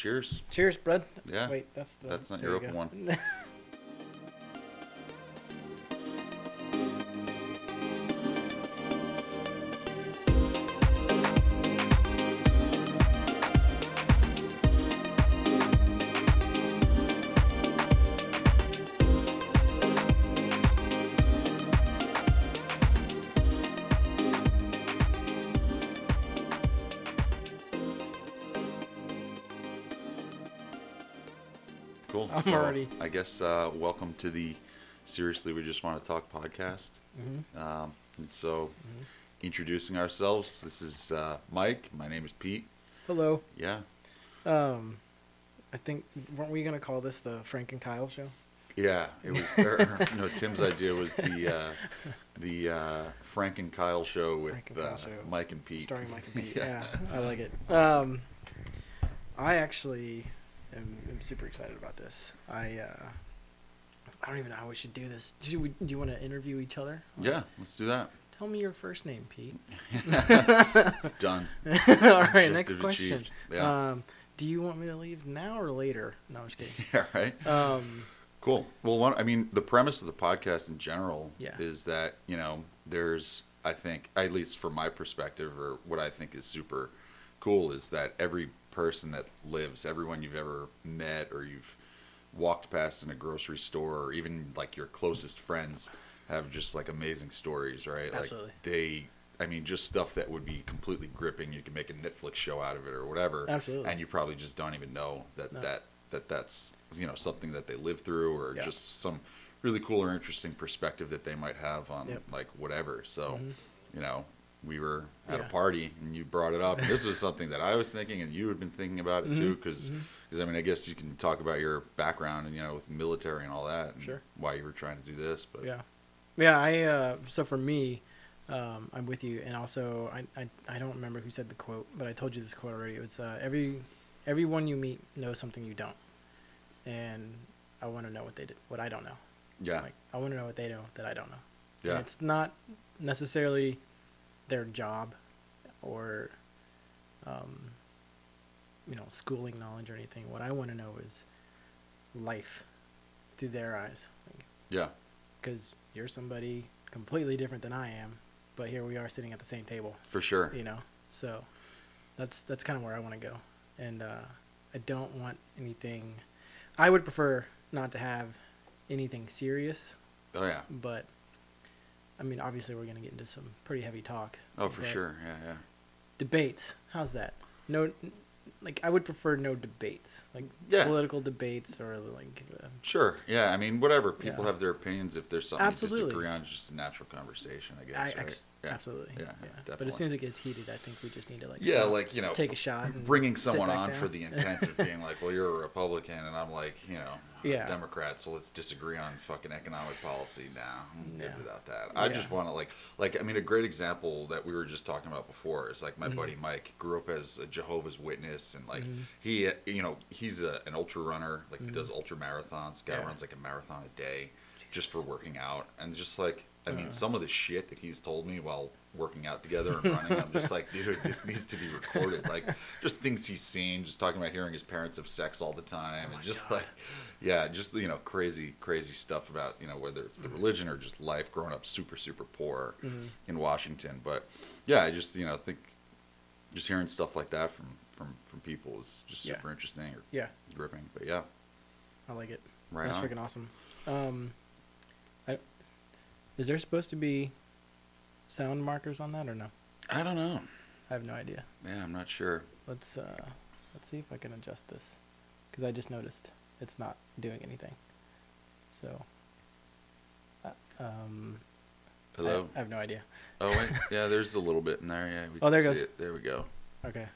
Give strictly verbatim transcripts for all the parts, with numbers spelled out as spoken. Cheers. Cheers, Brad. Yeah. Wait, that's the... That's not Europe one. I'm so already. I guess uh, welcome to the Seriously, We Just Want to Talk podcast. Mm-hmm. Um, and so, mm-hmm. introducing ourselves, this is uh, Mike. My name is Pete. Hello. Yeah. Um, I think, weren't we going to call this the Frank and Kyle show? Yeah, it was their, no, Tim's idea was the uh, the uh, Frank and Kyle show with Frank and uh, Kyle show. Mike and Pete. Starring Mike and Pete, yeah. yeah. I like it. Awesome. Um, I actually... I'm, I'm super excited about this. I uh, I don't even know how we should do this. Do, we, do you want to interview each other? Yeah, let's do that. Tell me your first name, Pete. Done. All right, next question. Yeah. Um, do you want me to leave now or later? No, I'm just kidding. Yeah, right. Um, cool. Well, one, I mean, the premise of the podcast in general yeah. is that, you know, there's, I think, at least from my perspective, or what I think is super cool is that every person that lives, everyone you've ever met or you've walked past in a grocery store, or even like your closest friends, have just like amazing stories, right? Absolutely. Like they, I mean, just stuff that would be completely gripping. You can make a Netflix show out of it or whatever. Absolutely. And you probably just don't even know that no. that that that's, you know, something that they live through, or yeah. just some really cool or interesting perspective that they might have on yep. like whatever. So, mm-hmm. you know. We were at yeah. a party, and you brought it up. This was something that I was thinking, and you had been thinking about it, mm-hmm. too, because, mm-hmm. I mean, I guess you can talk about your background and, you know, with military and all that, and sure. why you were trying to do this. But Yeah. Yeah, I, uh, so for me, um, I'm with you, and also, I, I I don't remember who said the quote, but I told you this quote already. It was, uh, every everyone you meet knows something you don't, and I want to know what they did, what I don't know. Yeah. Like, I want to know what they know that I don't know. Yeah. And it's not necessarily... their job or, um, you know, schooling knowledge or anything. What I want to know is life through their eyes. Like, yeah. Because you're somebody completely different than I am, but here we are sitting at the same table. For sure. You know, so that's that's kind of where I want to go. And uh, I don't want anything... I would prefer not to have anything serious. Oh, yeah. But... I mean, obviously, we're going to get into some pretty heavy talk. Oh, for sure. Yeah, yeah. Debates. How's that? No, like, I would prefer no debates. Like, yeah. political debates or, like... Uh, sure. Yeah, I mean, whatever. People yeah. have their opinions. If there's something absolutely. to disagree on, it's just a natural conversation, I guess, I, right? Ex- yeah. Absolutely. Yeah, yeah, yeah, definitely. But as soon as it gets heated, I think we just need to, like... Yeah, stop, like, you know... Take a shot and bringing someone on down. For the intent of being like, well, you're a Republican, and I'm like, you know... Yeah. Democrats, so let's disagree on fucking economic policy now. Nah, I'm good without that. I yeah. just want to like, like I mean, a great example that we were just talking about before is like my mm-hmm. buddy Mike grew up as a Jehovah's Witness, and like mm-hmm. he, you know, he's a, an ultra runner, like mm-hmm. he does ultra marathons. Guy yeah. runs like a marathon a day just for working out, and just like I mean, uh. some of the shit that he's told me while working out together and running, I'm just like, dude, this needs to be recorded. Like, just things he's seen, just talking about hearing his parents have sex all the time, oh and just God. like, yeah, just, you know, crazy, crazy stuff about, you know, whether it's the mm-hmm. religion or just life growing up super, super poor mm-hmm. in Washington. But yeah, I just, you know, think just hearing stuff like that from, from, from people is just super yeah. interesting or yeah. gripping. But yeah. I like it. Right. That's freaking awesome. Um, I, is there supposed to be sound markers on that or no? I don't know. I have no idea. Yeah, I'm not sure. Let's uh, let's see if I can adjust this, because I just noticed it's not doing anything. So, uh, um, hello. I, I have no idea. Oh wait, yeah, there's a little bit in there. Yeah. We oh, there goes. It. There we go. Okay.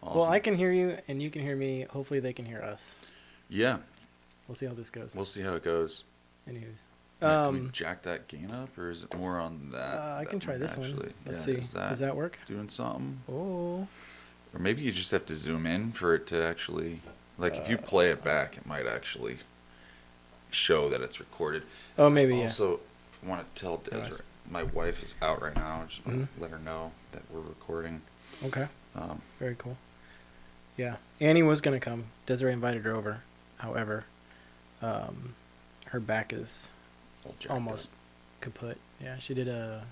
Awesome. Well, I can hear you, and you can hear me. Hopefully, they can hear us. Yeah. We'll see how this goes. We'll see how it goes. Anyways. Um, can we jack that gain up, or is it more on that? Uh, I that can try one, this actually. one. Let's yeah, see. That Does that work? Doing something. Oh. Or maybe you just have to zoom in for it to actually, like, uh, if you play it back, it might actually show that it's recorded. Oh, maybe. I also, yeah. want to tell Desiree, nice. my wife is out right now. I just want mm-hmm. to let her know that we're recording. Okay. Um, Very cool. Yeah. Annie was going to come. Desiree invited her over. However, um, her back is almost kaput. Yeah. She did a,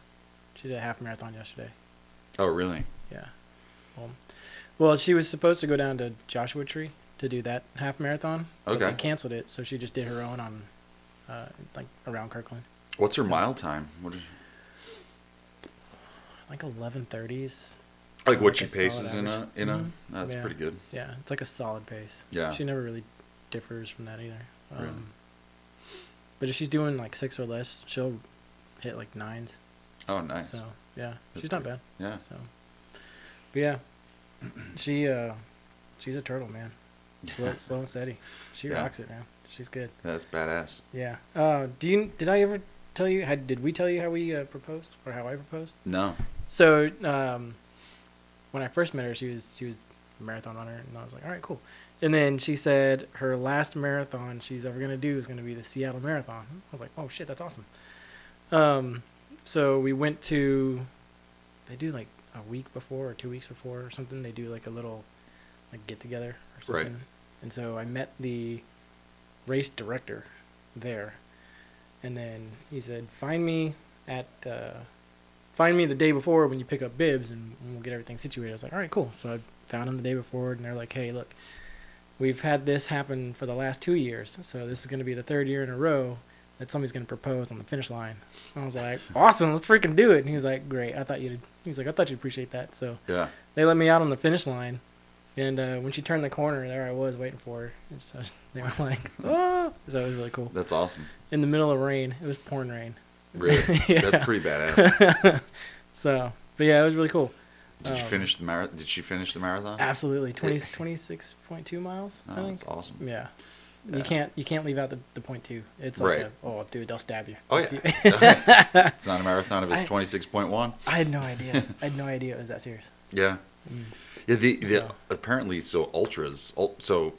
she did a half marathon yesterday. Oh, really? Yeah. Well, well, she was supposed to go down to Joshua Tree to do that half marathon. Okay. But they canceled it. So she just did her own on, uh, like around Kirkland. What's her so, mile time? What is like eleven thirties. Like what like she paces in a in a mm-hmm. That's yeah. pretty good. Yeah, it's like a solid pace. Yeah. She never really differs from that either. Um, really? But if she's doing like six or less, she'll hit like nines. Oh, nice. So yeah, that's she's pretty, not bad. Yeah. So, but yeah, she uh, she's a turtle, man. Slow, slow and steady. She yeah. rocks it, man. She's good. That's badass. Yeah. Uh, do you did I ever tell you? How, did we tell you how we uh, proposed or how I proposed? No. So um, when I first met her, she was she was a marathon runner, and I was like, all right, cool. And then she said her last marathon she's ever gonna do is gonna be the Seattle Marathon. I was like, oh shit, that's awesome. Um, so we went to, they do like a week before or two weeks before or something. They do like a little like get together or something. Right. And so I met the race director there, and then he said, find me at uh find me the day before when you pick up bibs and we'll get everything situated. I was like, all right, cool. So I found him the day before, and they're like, hey, look, we've had this happen for the last two years, so this is going to be the third year in a row that somebody's going to propose on the finish line. I was like, awesome, let's freaking do it. And he was like, great, I thought you'd he's like I thought you'd appreciate that. So yeah, they let me out on the finish line. And uh, when she turned the corner, there I was waiting for her. And so they were like, oh! So it was really cool. That's awesome. In the middle of rain. It was pouring rain. Really? Yeah. That's pretty badass. So, but yeah, it was really cool. Did um, you finish the marathon? Did she finish the marathon? Absolutely. twenty, twenty-six point two miles, oh, I think. That's awesome. Yeah. yeah. You can't you can't leave out the, the point two. It's like, right. a, oh, dude, they'll stab you. Oh, yeah. It's not a marathon if it's twenty-six point one. I had no idea. I had no idea it was that serious. Yeah. Mm. Yeah, the, the so. apparently so ultras ul, so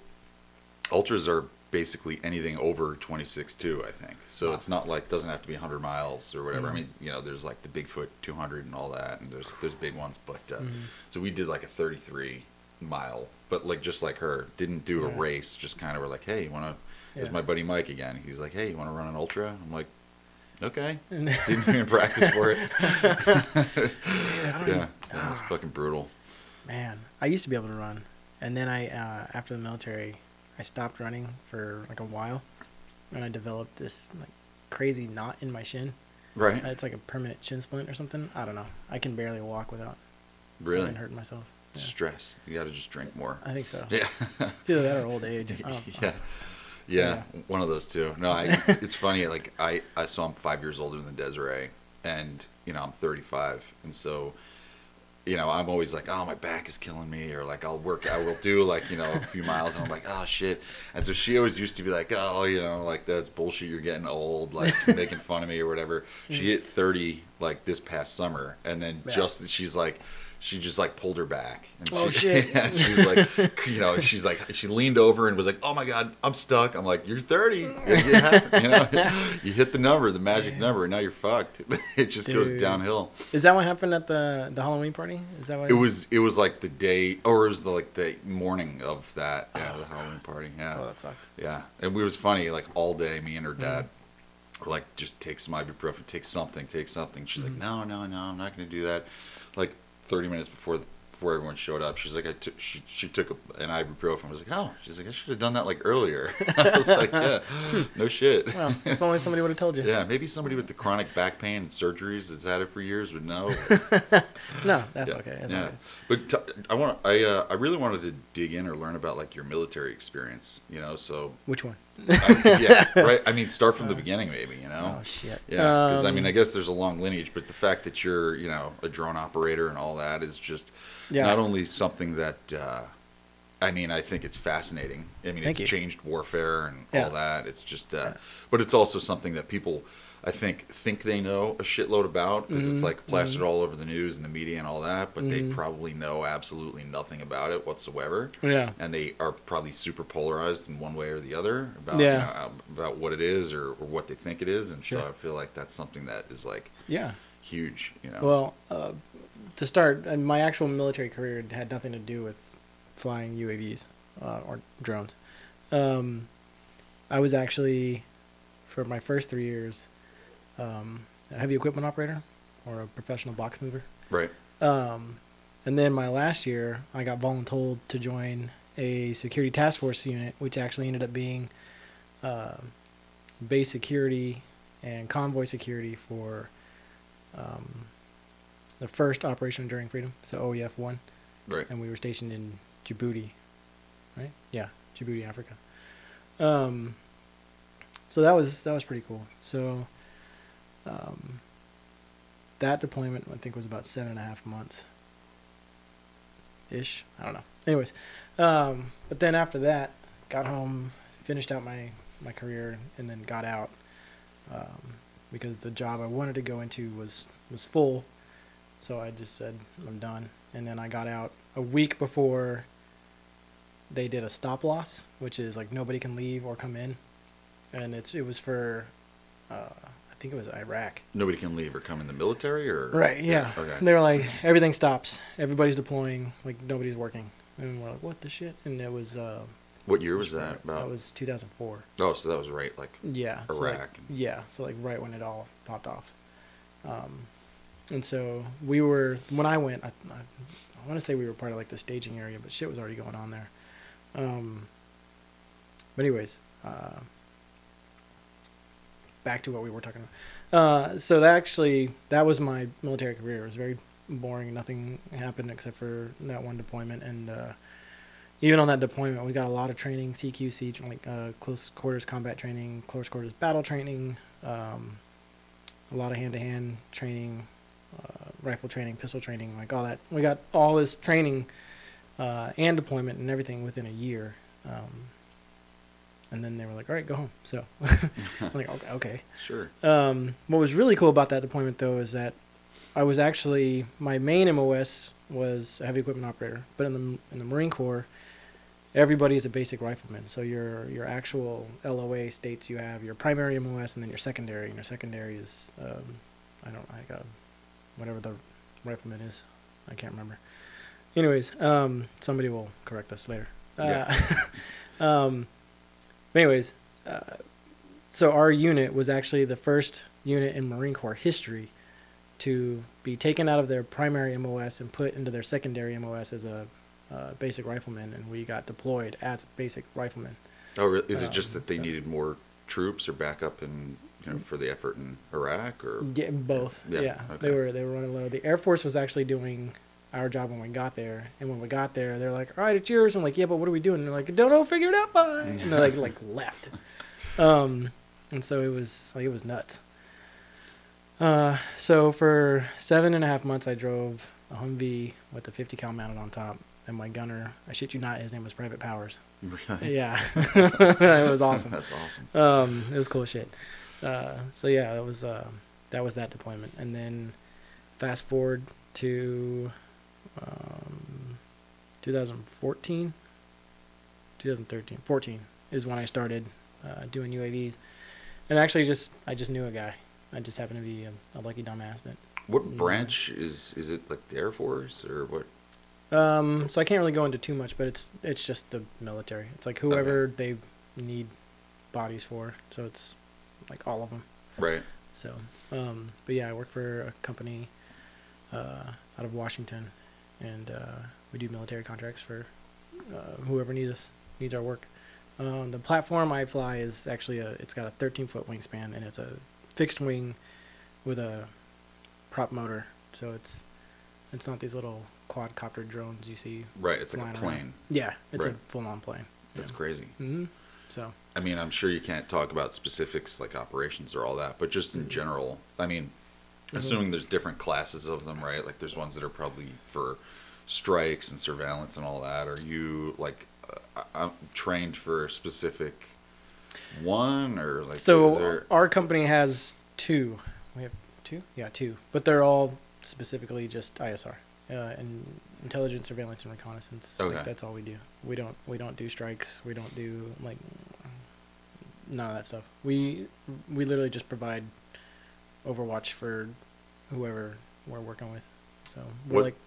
ultras are basically anything over twenty-six point two, I think. So wow. It's not like doesn't have to be one hundred miles or whatever. Mm-hmm. I mean, you know, there's like the Bigfoot two hundred and all that, and there's there's big ones, but uh, mm-hmm. so we did like a thirty-three mile, but like just like her, didn't do yeah. a race, just kind of were like, "Hey, you want to yeah. There's my buddy Mike again. He's like, "Hey, you want to run an ultra?" I'm like, "Okay." Didn't even practice for it. Yeah. That was fucking brutal. Man, I used to be able to run, and then I, uh, after the military, I stopped running for like a while, and I developed this like crazy knot in my shin. Right. It's like a permanent shin splint or something. I don't know. I can barely walk without really hurting myself. Yeah. Stress. You got to just drink more. I think so. Yeah. It's either that or old age. Oh, yeah. yeah. Yeah. One of those two. No, I, it's funny. Like I, I, so I'm five years older than Desiree, and you know I'm thirty-five, and so. You know, I'm always like, oh, my back is killing me, or like I'll work, I will do like, you know, a few miles, and I'm like, oh shit. And so she always used to be like, oh, you know, like that's bullshit, you're getting old, like making fun of me or whatever. She hit thirty like this past summer, and then yeah. just she's like, she just like pulled her back. And oh she, shit! And she's like, you know, she's like, she leaned over and was like, oh my god, I'm stuck. I'm like, you're thirty, you, you know, you hit the number, the magic yeah. number, and now you're fucked. It just Dude. goes downhill. Is that what happened at the the Halloween party? Is that what it was? It was like the day, or it was the, like the morning of that yeah, oh, the Halloween god. party. Yeah. Oh, that sucks. Yeah, and it was funny. Like all day, me and her dad. Mm. Like, just take some ibuprofen, take something, take something. She's mm-hmm. like, no, no, no, I'm not going to do that. Like, thirty minutes before before everyone showed up, she's like, I took she, she took a, an ibuprofen. I was like, oh, she's like, I should have done that like earlier. I was like, yeah, no shit. Well, if only somebody would have told you. Yeah, maybe somebody with the chronic back pain and surgeries that's had it for years would know. No, that's yeah, okay. That's yeah, okay. But t- I want I uh, I really wanted to dig in or learn about like your military experience. You know, so which one? I, yeah, right. I mean, start from the beginning, maybe, you know? Oh, shit. Yeah, because, um, I mean, I guess there's a long lineage, but the fact that you're, you know, a drone operator and all that is just yeah. not only something that, uh, I mean, I think it's fascinating. I mean, Thank it's you. changed warfare and yeah. all that. It's just, uh, yeah. but it's also something that people, I think, think they know a shitload about because mm-hmm. it's, like, plastered mm-hmm. all over the news and the media and all that, but mm-hmm. they probably know absolutely nothing about it whatsoever. Yeah. And they are probably super polarized in one way or the other about yeah. you know, about what it is or, or what they think it is. And sure. so I feel like that's something that is, like, yeah. huge, you know. Well, uh, to start, my actual military career had nothing to do with flying U A Vs uh, or drones. Um, I was actually, for my first three years, um, a heavy equipment operator or a professional box mover. Right. Um, and then my last year, I got voluntold to join a security task force unit, which actually ended up being uh, base security and convoy security for um, the first Operation Enduring Freedom, so O E F one. Right. And we were stationed in Djibouti, right? Yeah, Djibouti, Africa. Um, so that was that was pretty cool. So um, that deployment, I think, was about seven and a half months. Ish, I don't know. Anyways, um, but then after that, got home, finished out my, my career, and then got out um, because the job I wanted to go into was, was full. So I just said, I'm done. And then I got out a week before they did a stop loss, which is like nobody can leave or come in. And it's it was for, uh, I think it was Iraq. Nobody can leave or come in the military? Or Right, yeah. yeah. Okay. And they were like, everything stops. Everybody's deploying. Like, nobody's working. And we're like, what the shit? And it was... Uh, what year was that? About? That was two thousand four. Oh, so that was right, like, yeah, Iraq. So like, yeah, so like right when it all popped off. Um, and so we were... When I went, I, I, I want to say we were part of, like, the staging area, but shit was already going on there. Um, but anyways... Uh, back to what we were talking about. Uh, so that actually, that was my military career. It was very boring. Nothing happened except for that one deployment. And uh, even on that deployment, we got a lot of training, C Q C, like uh, close quarters combat training, close quarters battle training, um, a lot of hand-to-hand training, uh, rifle training, pistol training, like all that. We got all this training uh, and deployment and everything within a year. Um, And then they were like, all right, go home. So I'm like, okay. okay. Sure. Um, what was really cool about that deployment, though, is that I was actually, my main M O S was a heavy equipment operator. But in the in the Marine Corps, everybody is a basic rifleman. So your your actual L O A states you have your primary M O S and then your secondary. And your secondary is, um, I don't I got whatever the rifleman is. I can't remember. Anyways, um, somebody will correct us later. Yeah. Uh, um But anyways, uh, so our unit was actually the first unit in Marine Corps history to be taken out of their primary M O S and put into their secondary M O S as a uh, basic rifleman, and we got deployed as basic riflemen. Oh, really? Is um, it just that they so. needed more troops or backup, and you know, for the effort in Iraq, or yeah, both? Yeah, yeah. Okay. they were they were running low. The Air Force was actually doing our job when we got there, and when we got there, they're like, all right, it's yours. I'm like, yeah, but what are we doing? And they're like, don't know, figure it out, bye. And they're like, like left. Um, and so it was like, it was nuts. Uh, so for seven and a half months, I drove a Humvee with a fifty cal mounted on top, and my gunner, I shit you not, his name was Private Powers. Really? Yeah. It was awesome. That's awesome. Um, it was cool shit. Uh, so yeah, that was, uh, that was that deployment. And then fast forward to... Um, twenty fourteen, twenty thirteen, fourteen is when I started uh, doing U A Vs, and actually just I just knew a guy. I just happened to be a, a lucky dumbass that. What branch uh, is is it? Like the Air Force or what? Um, so I can't really go into too much, but it's it's just the military. It's like whoever okay. they need bodies for. So it's like all of them. Right. So, um, but yeah, I work for a company uh, out of Washington. And uh, we do military contracts for uh, whoever needs us, needs our work. Um, the platform I fly is actually a, it's got a thirteen foot wingspan, and it's a fixed wing with a prop motor. So it's it's not these little quadcopter drones you see. Right, it's like a plane. Around. Yeah, it's right. a full-on plane. That's yeah. crazy. Mm-hmm. So. I mean, I'm sure you can't talk about specifics like operations or all that, but just in general, I mean... Assuming there's different classes of them, right? Like there's ones that are probably for strikes and surveillance and all that. Are you like uh, I'm trained for a specific one or like? So there... our company has two. We have two? Yeah, two. But they're all specifically just I S R uh, and intelligence, surveillance, and reconnaissance. Okay. Like, that's all we do. We don't we don't do strikes. We don't do like none of that stuff. We we literally just provide Overwatch for whoever we're working with. So we're what, like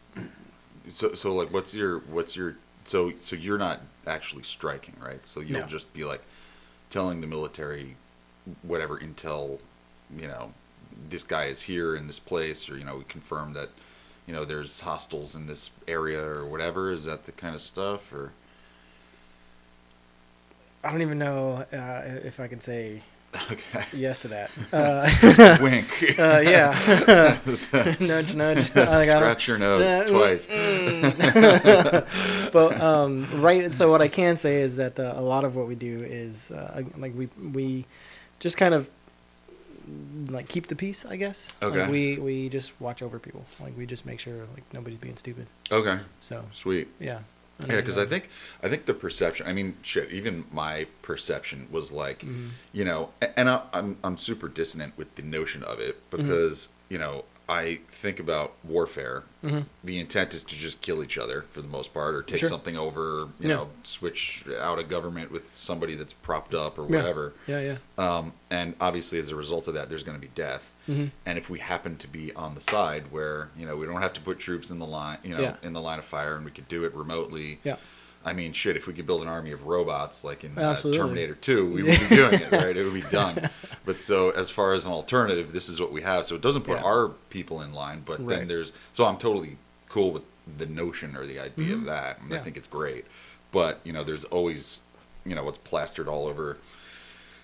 so so like what's your what's your So so you're not actually striking, right? So you'll no. just be like telling the military whatever intel, you know, this guy is here in this place, or, you know, we confirm that, you know, there's hostiles in this area or whatever. Is that the kind of stuff? Or I don't even know uh, if I can say okay. yes to that. Uh, Wink. Uh, yeah. nudge, nudge. Scratch your nose twice. But um, right. And so what I can say is that uh, a lot of what we do is uh, like we we just kind of like keep the peace, I guess. Okay. Like we we just watch over people. Like we just make sure like nobody's being stupid. Okay. So sweet. Yeah. I yeah, because I think I think the perception. I mean, shit. Even my perception was like, mm-hmm. you know, and I, I'm I'm super dissonant with the notion of it because mm-hmm. you know I think about warfare. Mm-hmm. The intent is to just kill each other for the most part, or take sure. something over. You yeah. know, switch out a government with somebody that's propped up or whatever. Yeah, yeah. yeah. Um, and obviously, as a result of that, there's going to be death. Mm-hmm. And if we happen to be on the side where, you know, we don't have to put troops in the line, you know, yeah. in the line of fire, and we could do it remotely. Yeah. I mean, shit, if we could build an army of robots like in uh, Terminator two, we would be doing it, right? It would be done. But so as far as an alternative, this is what we have. So it doesn't put yeah. our people in line, but right. then there's, so I'm totally cool with the notion or the idea mm-hmm. of that. And yeah. I think it's great. But, you know, there's always, you know, what's plastered all over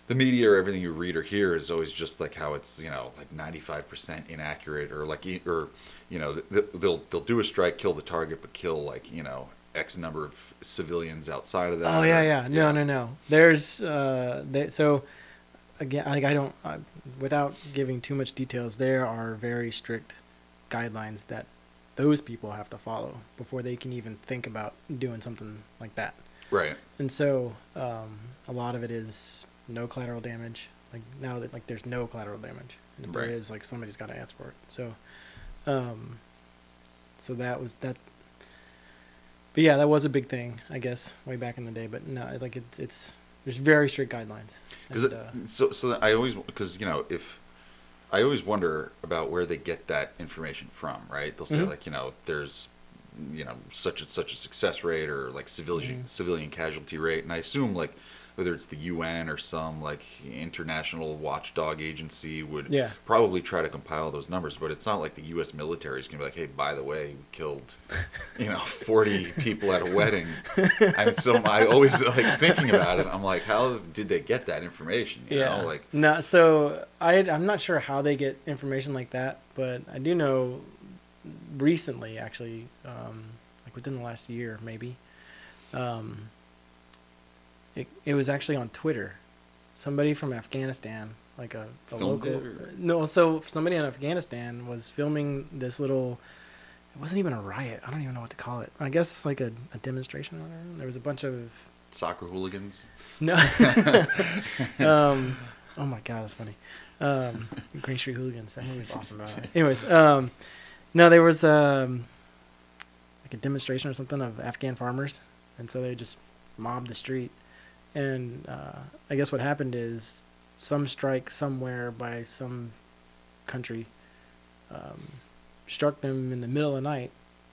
the media or everything you read or hear is always just like how it's, you know, like ninety-five percent inaccurate or like, or, you know, they'll, they'll do a strike, kill the target, but kill like, you know, X number of civilians outside of that. Oh yeah. Or, yeah. No, yeah. no, no. There's, uh, they, so again, like I don't, uh, without giving too much details, there are very strict guidelines that those people have to follow before they can even think about doing something like that. Right. And so, um, a lot of it is, no collateral damage. Like now that like there's no collateral damage. And if right. there is, like somebody's got to answer for it. So, um, so that was that. But yeah, that was a big thing, I guess, way back in the day. But no, like it's it's there's very strict guidelines. And, it, uh, so so that I always because you know if I always wonder about where they get that information from, right? They'll say mm-hmm. like you know there's you know such and such a success rate or like civilian mm-hmm. civilian casualty rate, and I assume like. Whether it's the U N or some like international watchdog agency would yeah. probably try to compile those numbers, but it's not like the U S military is going to be like, hey, by the way, we killed, you know, forty people at a wedding. And so I always like thinking about it. I'm like, how did they get that information? You yeah. know, like no. So I, I'm not sure how they get information like that, but I do know recently actually, um, like within the last year, maybe, um, It it was actually on Twitter. Somebody from Afghanistan, like a, a local... Or... No, so somebody in Afghanistan was filming this little... It wasn't even a riot. I don't even know what to call it. I guess like a, a demonstration or whatever. There was a bunch of... Soccer hooligans? No. um, oh my God, that's funny. Um, Green Street Hooligans. That movie's awesome. Right? Anyways, um, no, there was um, like a demonstration or something of Afghan farmers. And so they just mobbed the street. And uh, I guess what happened is some strike somewhere by some country um, struck them in the middle of the night,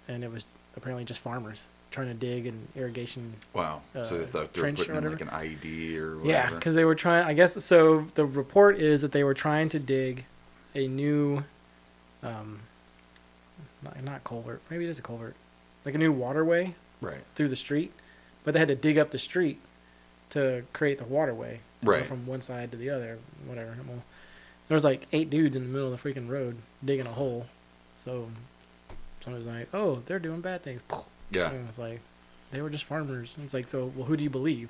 and it was apparently just farmers trying to dig an irrigation trench. Wow. So they thought they were putting in like an I E D or whatever. Yeah, because they were trying, I guess, so the report is that they were trying to dig a new, um, not, not culvert, maybe it is a culvert, like a new waterway right. through the street, but they had to dig up the street to create the waterway right. from one side to the other, whatever. Well, there was like eight dudes in the middle of the freaking road digging a hole. So someone's like, oh, they're doing bad things. Yeah. And it's like, they were just farmers. And it's like, so, well, who do you believe?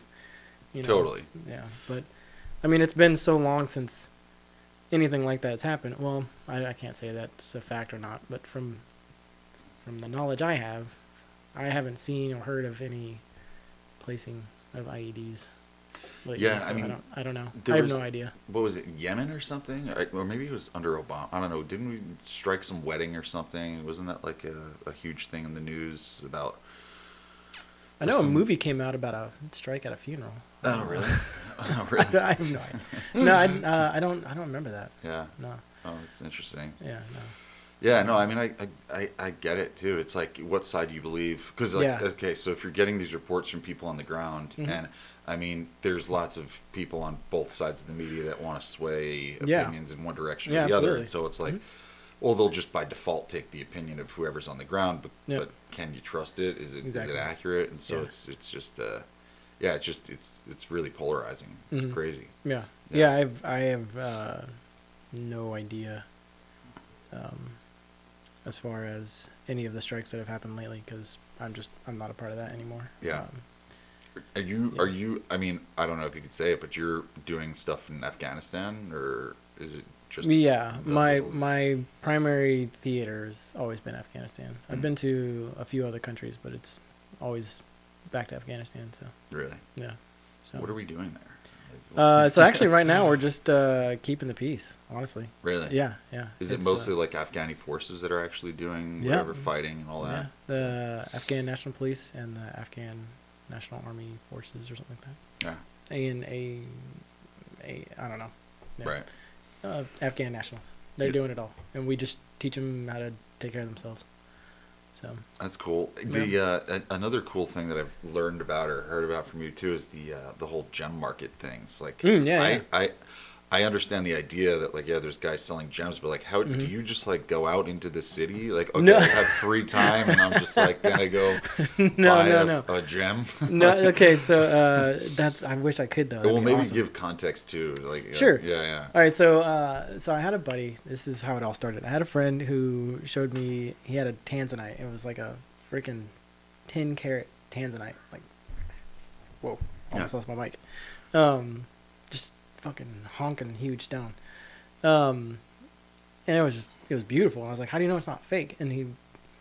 You know? Totally. Yeah. But, I mean, it's been so long since anything like that has happened. Well, I, I can't say that's a fact or not, but from from the knowledge I have, I haven't seen or heard of any placing of I E Ds. Like, yeah, so I mean, I don't, I don't know. I have was, no idea. What was it, Yemen or something? Or, or maybe it was under Obama. I don't know. Didn't we strike some wedding or something? Wasn't that like a, a huge thing in the news about? I know some... a movie came out about a strike at a funeral. Oh really? oh really? I, I have no idea. No, I, uh, I don't. I don't remember that. Yeah. No. Oh, that's interesting. Yeah. No. Yeah, no, I mean, I, I, I get it, too. It's like, what side do you believe? Because, like, yeah. okay, so if you're getting these reports from people on the ground, mm-hmm. and, I mean, there's lots of people on both sides of the media that want to sway opinions yeah. in one direction or yeah, the absolutely. Other. And so it's like, mm-hmm. well, they'll just by default take the opinion of whoever's on the ground, but, yep. but can you trust it? Is it exactly. is it accurate? And so yeah. it's it's just, uh, yeah, it's just, it's it's really polarizing. It's mm-hmm. crazy. Yeah. Yeah, yeah I've, I have uh, no idea. Um, as far as any of the strikes that have happened lately, because I'm just, I'm not a part of that anymore. Yeah. Um, are you, yeah. are you, I mean, I don't know if you could say it, but you're doing stuff in Afghanistan, or is it just? Yeah, my, little... my primary theater's always been Afghanistan. I've mm-hmm. been to a few other countries, but it's always back to Afghanistan, so. Really? Yeah. So. What are we doing there? Uh, so actually right now we're just uh, keeping the peace, honestly. Really? Yeah, yeah. Is it mostly uh, like Afghani forces that are actually doing whatever yeah. fighting and all that? Yeah, the Afghan National Police and the Afghan National Army Forces or something like that. Yeah. And a, a I don't know. Yeah. Right. Uh, Afghan nationals. They're yeah. doing it all. And we just teach them how to take care of themselves. So. That's cool. The yeah. uh, another cool thing that I've learned about or heard about from you too is the uh, the whole gem market things. Like mm, yeah, I, yeah. I I understand the idea that like yeah, there's guys selling gems, but like how mm-hmm. do you just like go out into the city? Like okay, no. I have free time and I'm just like then I go no, buy no, a, no. a gem. No, okay, so uh, that's I wish I could though. That'd well, maybe awesome. Give context too. Like sure, uh, yeah, yeah. All right, so uh, so I had a buddy. This is how it all started. I had a friend who showed me he had a Tanzanite. It was like a freaking ten carat Tanzanite. Like whoa, almost yeah. lost my mic. Um, just. Fucking honking huge stone, um, and it was just it was beautiful. And I was like, "How do you know it's not fake?" And he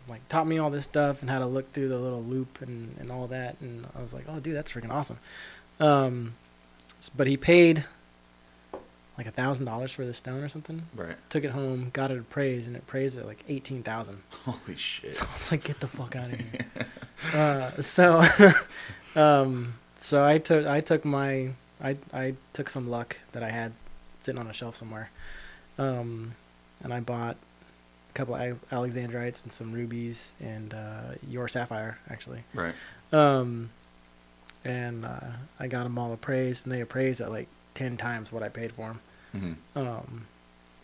like taught me all this stuff and how to look through the little loop and, and all that. And I was like, "Oh, dude, that's freaking awesome!" Um, but he paid like a thousand dollars for this stone or something. Right. Took it home, got it appraised, and it appraised at like eighteen thousand. Holy shit! So I was like, "Get the fuck out of here!" uh, so, um, so I took I took my. I I took some luck that I had sitting on a shelf somewhere, um, and I bought a couple of alexandrites and some rubies and uh, your sapphire actually. Right. Um, and uh, I got them all appraised, and they appraised at like ten times what I paid for them. Mm-hmm. Um,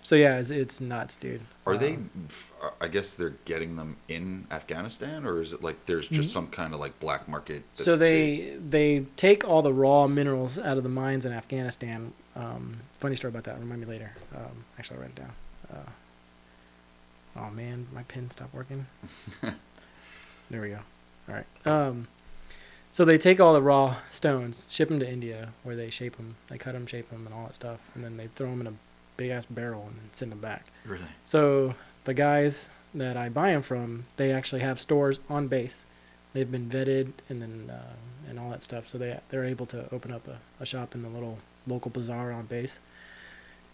so yeah, it's, it's nuts, dude. Are um, they? I guess they're getting them in Afghanistan, or is it like there's just mm-hmm. some kind of like black market? So they, they they take all the raw minerals out of the mines in Afghanistan. Um, funny story about that. Remind me later. Um, actually, I'll write it down. Uh, oh man, my pen stopped working. There we go. All right. Um, so they take all the raw stones, ship them to India, where they shape them, they cut them, shape them, and all that stuff, and then they throw them in a big ass barrel and then send them back. Really? So the guys that I buy them from, they actually have stores on base. They've been vetted and then uh, and all that stuff. So they they're able to open up a, a shop in the little local bazaar on base.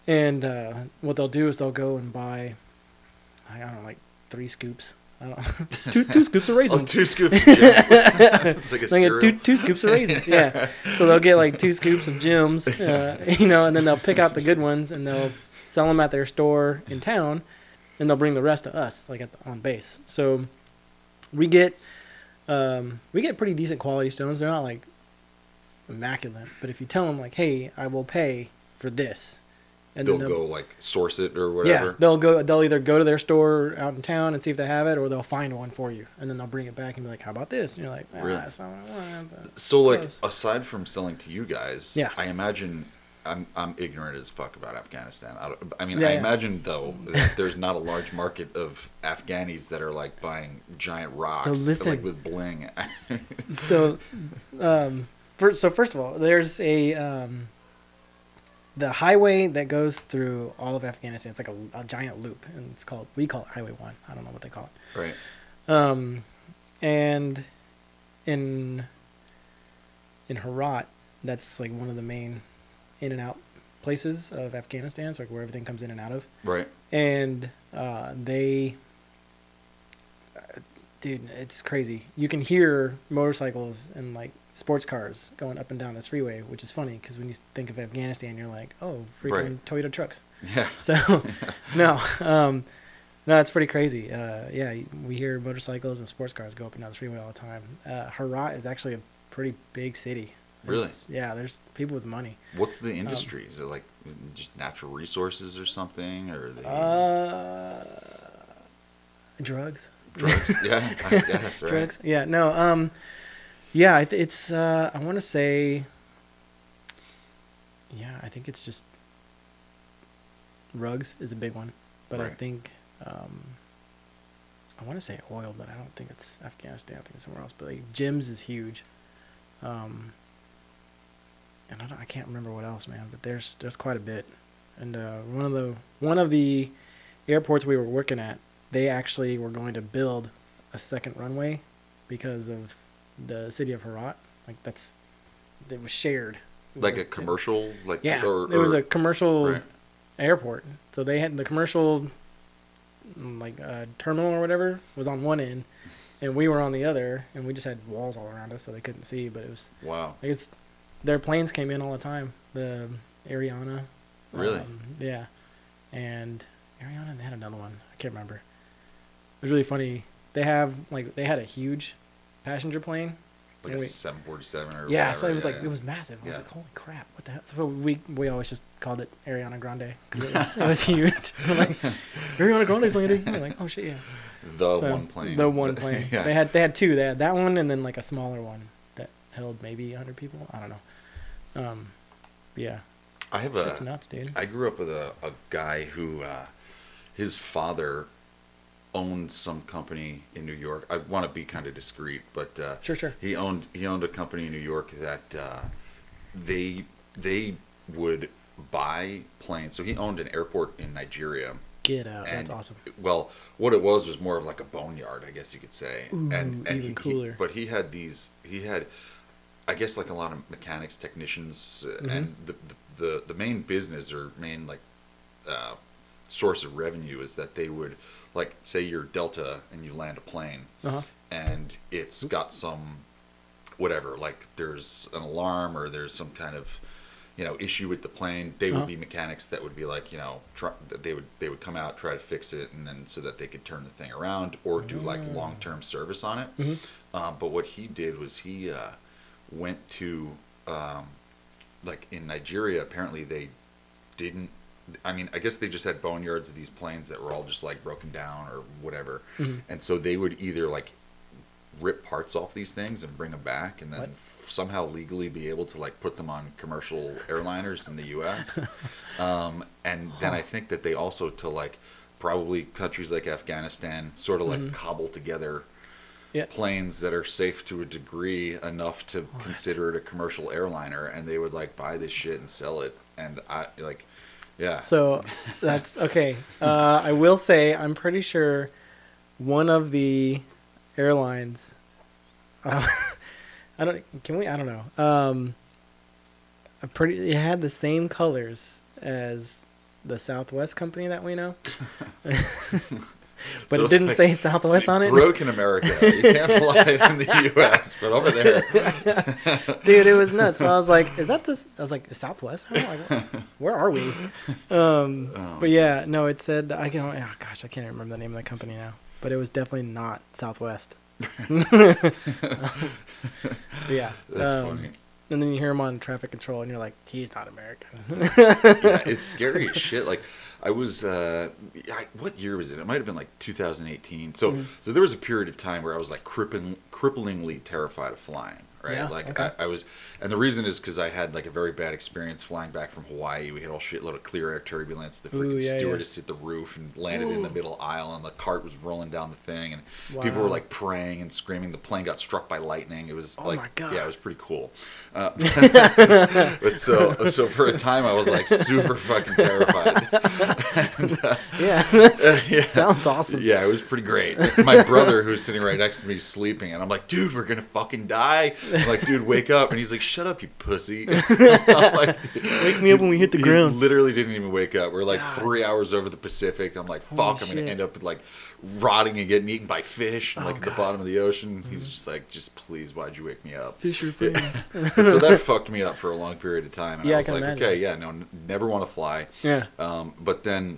And uh, what they'll do is they'll go and buy, I don't know, like three scoops. I don't two two scoops of raisins. Oh, two scoops of gems. It's like a cereal. Two, two scoops of raisins, yeah. So they'll get like two scoops of gems, uh, you know, and then they'll pick out the good ones and they'll sell them at their store in town, and they'll bring the rest to us, like at the, on base. So we get um, we get pretty decent quality stones. They're not like immaculate, but if you tell them like, hey, I will pay for this. And they'll, they'll go like source it or whatever. Yeah, they'll go. They'll either go to their store out in town and see if they have it, or they'll find one for you, and then they'll bring it back and be like, "How about this?" And you're like, ah, really? "That's not what I want." So, like, close. Aside from selling to you guys, yeah. I imagine I'm I'm ignorant as fuck about Afghanistan. I, I mean, yeah, I yeah. imagine though that there's not a large market of Afghanis that are like buying giant rocks, so listen, like with bling. so, um, first, so first of all, there's a. Um, The highway that goes through all of Afghanistan, it's like a, a giant loop, and it's called, we call it Highway one. I don't know what they call it. Right. Um, and in in Herat, that's like one of the main in and out places of Afghanistan. It's like where everything comes in and out of. Right. And uh, they, uh, dude, it's crazy. You can hear motorcycles and like, sports cars going up and down this freeway, which is funny because when you think of Afghanistan, you're like, oh, freaking right. Toyota trucks. Yeah. So, yeah. no, um, No, it's pretty crazy. Uh, yeah, we hear motorcycles and sports cars go up and down the freeway all the time. Uh, Herat is actually a pretty big city. There's, really? Yeah, there's people with money. What's the industry? Um, is it like just natural resources or something? Or are they... uh, drugs. Drugs, yeah, I guess, right? Drugs, yeah, no. Um, yeah, it's, uh, I want to say, yeah, I think it's just, rugs is a big one. But right. I think, um, I want to say oil, but I don't think it's Afghanistan. I think it's somewhere else. But like gyms is huge. Um, and I, don't, I can't remember what else, man. But there's there's quite a bit. And uh, one of the one of the airports we were working at, they actually were going to build a second runway because of the city of Herat. Like that's it was shared. It was like a, a commercial, it, like yeah, or, it was or, a commercial right. airport. So they had the commercial, like uh, terminal or whatever, was on one end. And we were on the other, and we just had walls all around us, so they couldn't see. But it was wow. Like it's, their planes came in all the time. The Ariana, really, um, yeah, and Ariana, and they had another one. I can't remember. It was really funny. They have like they had a huge passenger plane, like a seven forty-seven or yeah. Whatever. So it was yeah, like yeah. it was massive. I was yeah. like, holy crap, what the hell? So we we always just called it Ariana Grande because it was it was huge. We're like Ariana Grande's landing. We're like, oh shit, yeah. The so, one plane. The one plane. yeah. They had they had two. They had that one and then like a smaller one that held maybe a hundred people. I don't know. Um, yeah. I have Shit's a. It's nuts, dude. I grew up with a, a guy who, uh, his father, owned some company in New York. I want to be kind of discreet, but uh, sure, sure. He owned he owned a company in New York that uh, they they would buy planes. So he owned an airport in Nigeria. Get out. And, that's awesome. Well, what it was was more of like a boneyard, I guess you could say. Ooh, and, and even he, cooler. He, but he had these, he had, I guess like a lot of mechanics, technicians, mm-hmm. and the, the, the, the main business or main like uh, source of revenue is that they would, like say you're Delta and you land a plane uh-huh. and it's Oops. got some, whatever, like there's an alarm or there's some kind of, you know, issue with the plane. They uh-huh. would be mechanics that would be like, you know, try, they would they would come out, try to fix it, and then so that they could turn the thing around or do mm. like long-term service on it. Mm-hmm. Um, but what he did was he uh, went to, um, like in Nigeria, apparently they didn't, I mean, I guess they just had boneyards of these planes that were all just like broken down or whatever. Mm-hmm. And so they would either like rip parts off these things and bring them back and then... What? Somehow legally be able to like put them on commercial airliners in the U S Um, and then I think that they also to like probably countries like Afghanistan sort of like mm-hmm. cobble together yep. planes that are safe to a degree enough to what? Consider it a commercial airliner, and they would like buy this shit and sell it. And I like, yeah. So that's okay. Uh, I will say I'm pretty sure one of the airlines. Uh, I don't. Can we? I don't know. Um, a pretty. It had the same colors as the Southwest company that we know, but so it didn't like, say Southwest on it. Broken America. You can't fly it in the U S, but over there, dude, it was nuts. So I was like, "Is that this?" I was like, "Southwest? I don't know. Like, where are we?" Um, oh, but yeah, no. It said I can. Oh gosh, I can't remember the name of the company now. But it was definitely not Southwest. um, yeah, that's um, funny. And then you hear him on traffic control, and you're like, "He's not American." Yeah, it's scary as shit. Like, I was, uh, I, what year was it? It might have been like two thousand eighteen. So, mm-hmm. so there was a period of time where I was like crippling, cripplingly terrified of flying. Right? Yeah, like okay. I, I was, and the reason is because I had like a very bad experience flying back from Hawaii. We had all shitload of clear air turbulence. The freaking Ooh, yeah, stewardess yeah. hit the roof and landed Ooh. in the middle aisle, and the cart was rolling down the thing, and wow. people were like praying and screaming. The plane got struck by lightning. It was oh like, my God. yeah, it was pretty cool. Uh, but so, so for a time, I was like super fucking terrified. and, uh, yeah, uh, yeah, sounds awesome. Yeah, it was pretty great. My brother, who's sitting right next to me, sleeping, and I'm like, dude, we're gonna fucking die. I'm like, dude, wake up. And he's like, shut up, you pussy. I'm like, wake me up when we hit the ground. He literally didn't even wake up. We're like God. three hours over the Pacific. I'm like, fuck, Holy I'm going to end up like rotting and getting eaten by fish and, oh, like at God. the bottom of the ocean. Mm-hmm. He's just like, just please, why'd you wake me up? Fish your fins. So that fucked me up for a long period of time. And yeah, I was I like, imagine. okay, yeah, no, n- never want to fly. Yeah. Um, but then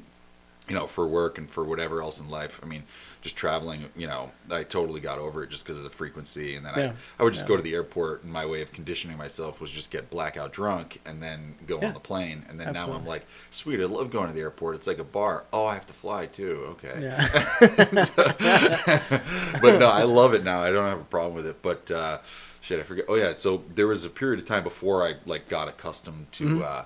you know, for work and for whatever else in life. I mean, just traveling, you know, I totally got over it just because of the frequency. And then yeah. I, I would just yeah. go to the airport, and my way of conditioning myself was just get blackout drunk and then go yeah. on the plane. And then Absolutely. Now I'm like, sweet, I love going to the airport. It's like a bar. Oh, I have to fly too. Okay. Yeah. so, but no, I love it now. I don't have a problem with it. But uh, shit, I forget. Oh yeah. So there was a period of time before I like got accustomed to, mm-hmm. uh,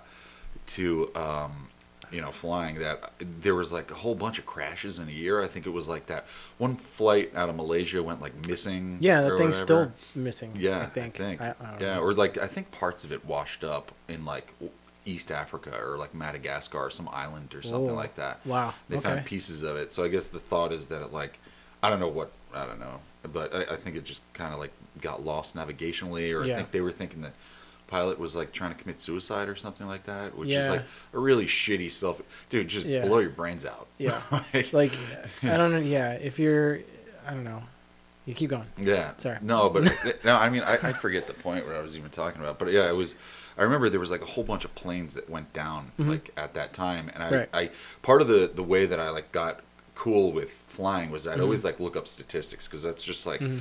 to, um, you know, flying, that there was like a whole bunch of crashes in a year. I think it was like that one flight out of Malaysia went like missing. Yeah, that thing's whatever. Still missing. Yeah, I think. I think. I, I yeah, know. Or like I think parts of it washed up in like East Africa or like Madagascar or some island or something Whoa. Like that. Wow. They okay. found pieces of it. So I guess the thought is that it like, I don't know what, I don't know, but I, I think it just kind of like got lost navigationally, or yeah. I think they were thinking that pilot was like trying to commit suicide or something like that, which yeah. is like a really shitty self. Dude, just yeah. blow your brains out. Yeah. like, like yeah. I don't know. Yeah. If you're, I don't know. You keep going. Yeah. Sorry. No, but no, I mean, I, I forget the point where I was even talking about, but yeah, it was, I remember there was like a whole bunch of planes that went down mm-hmm. like at that time. And I, right. I, part of the, the way that I like got cool with flying was I'd mm-hmm. always like look up statistics, because that's just like, mm-hmm.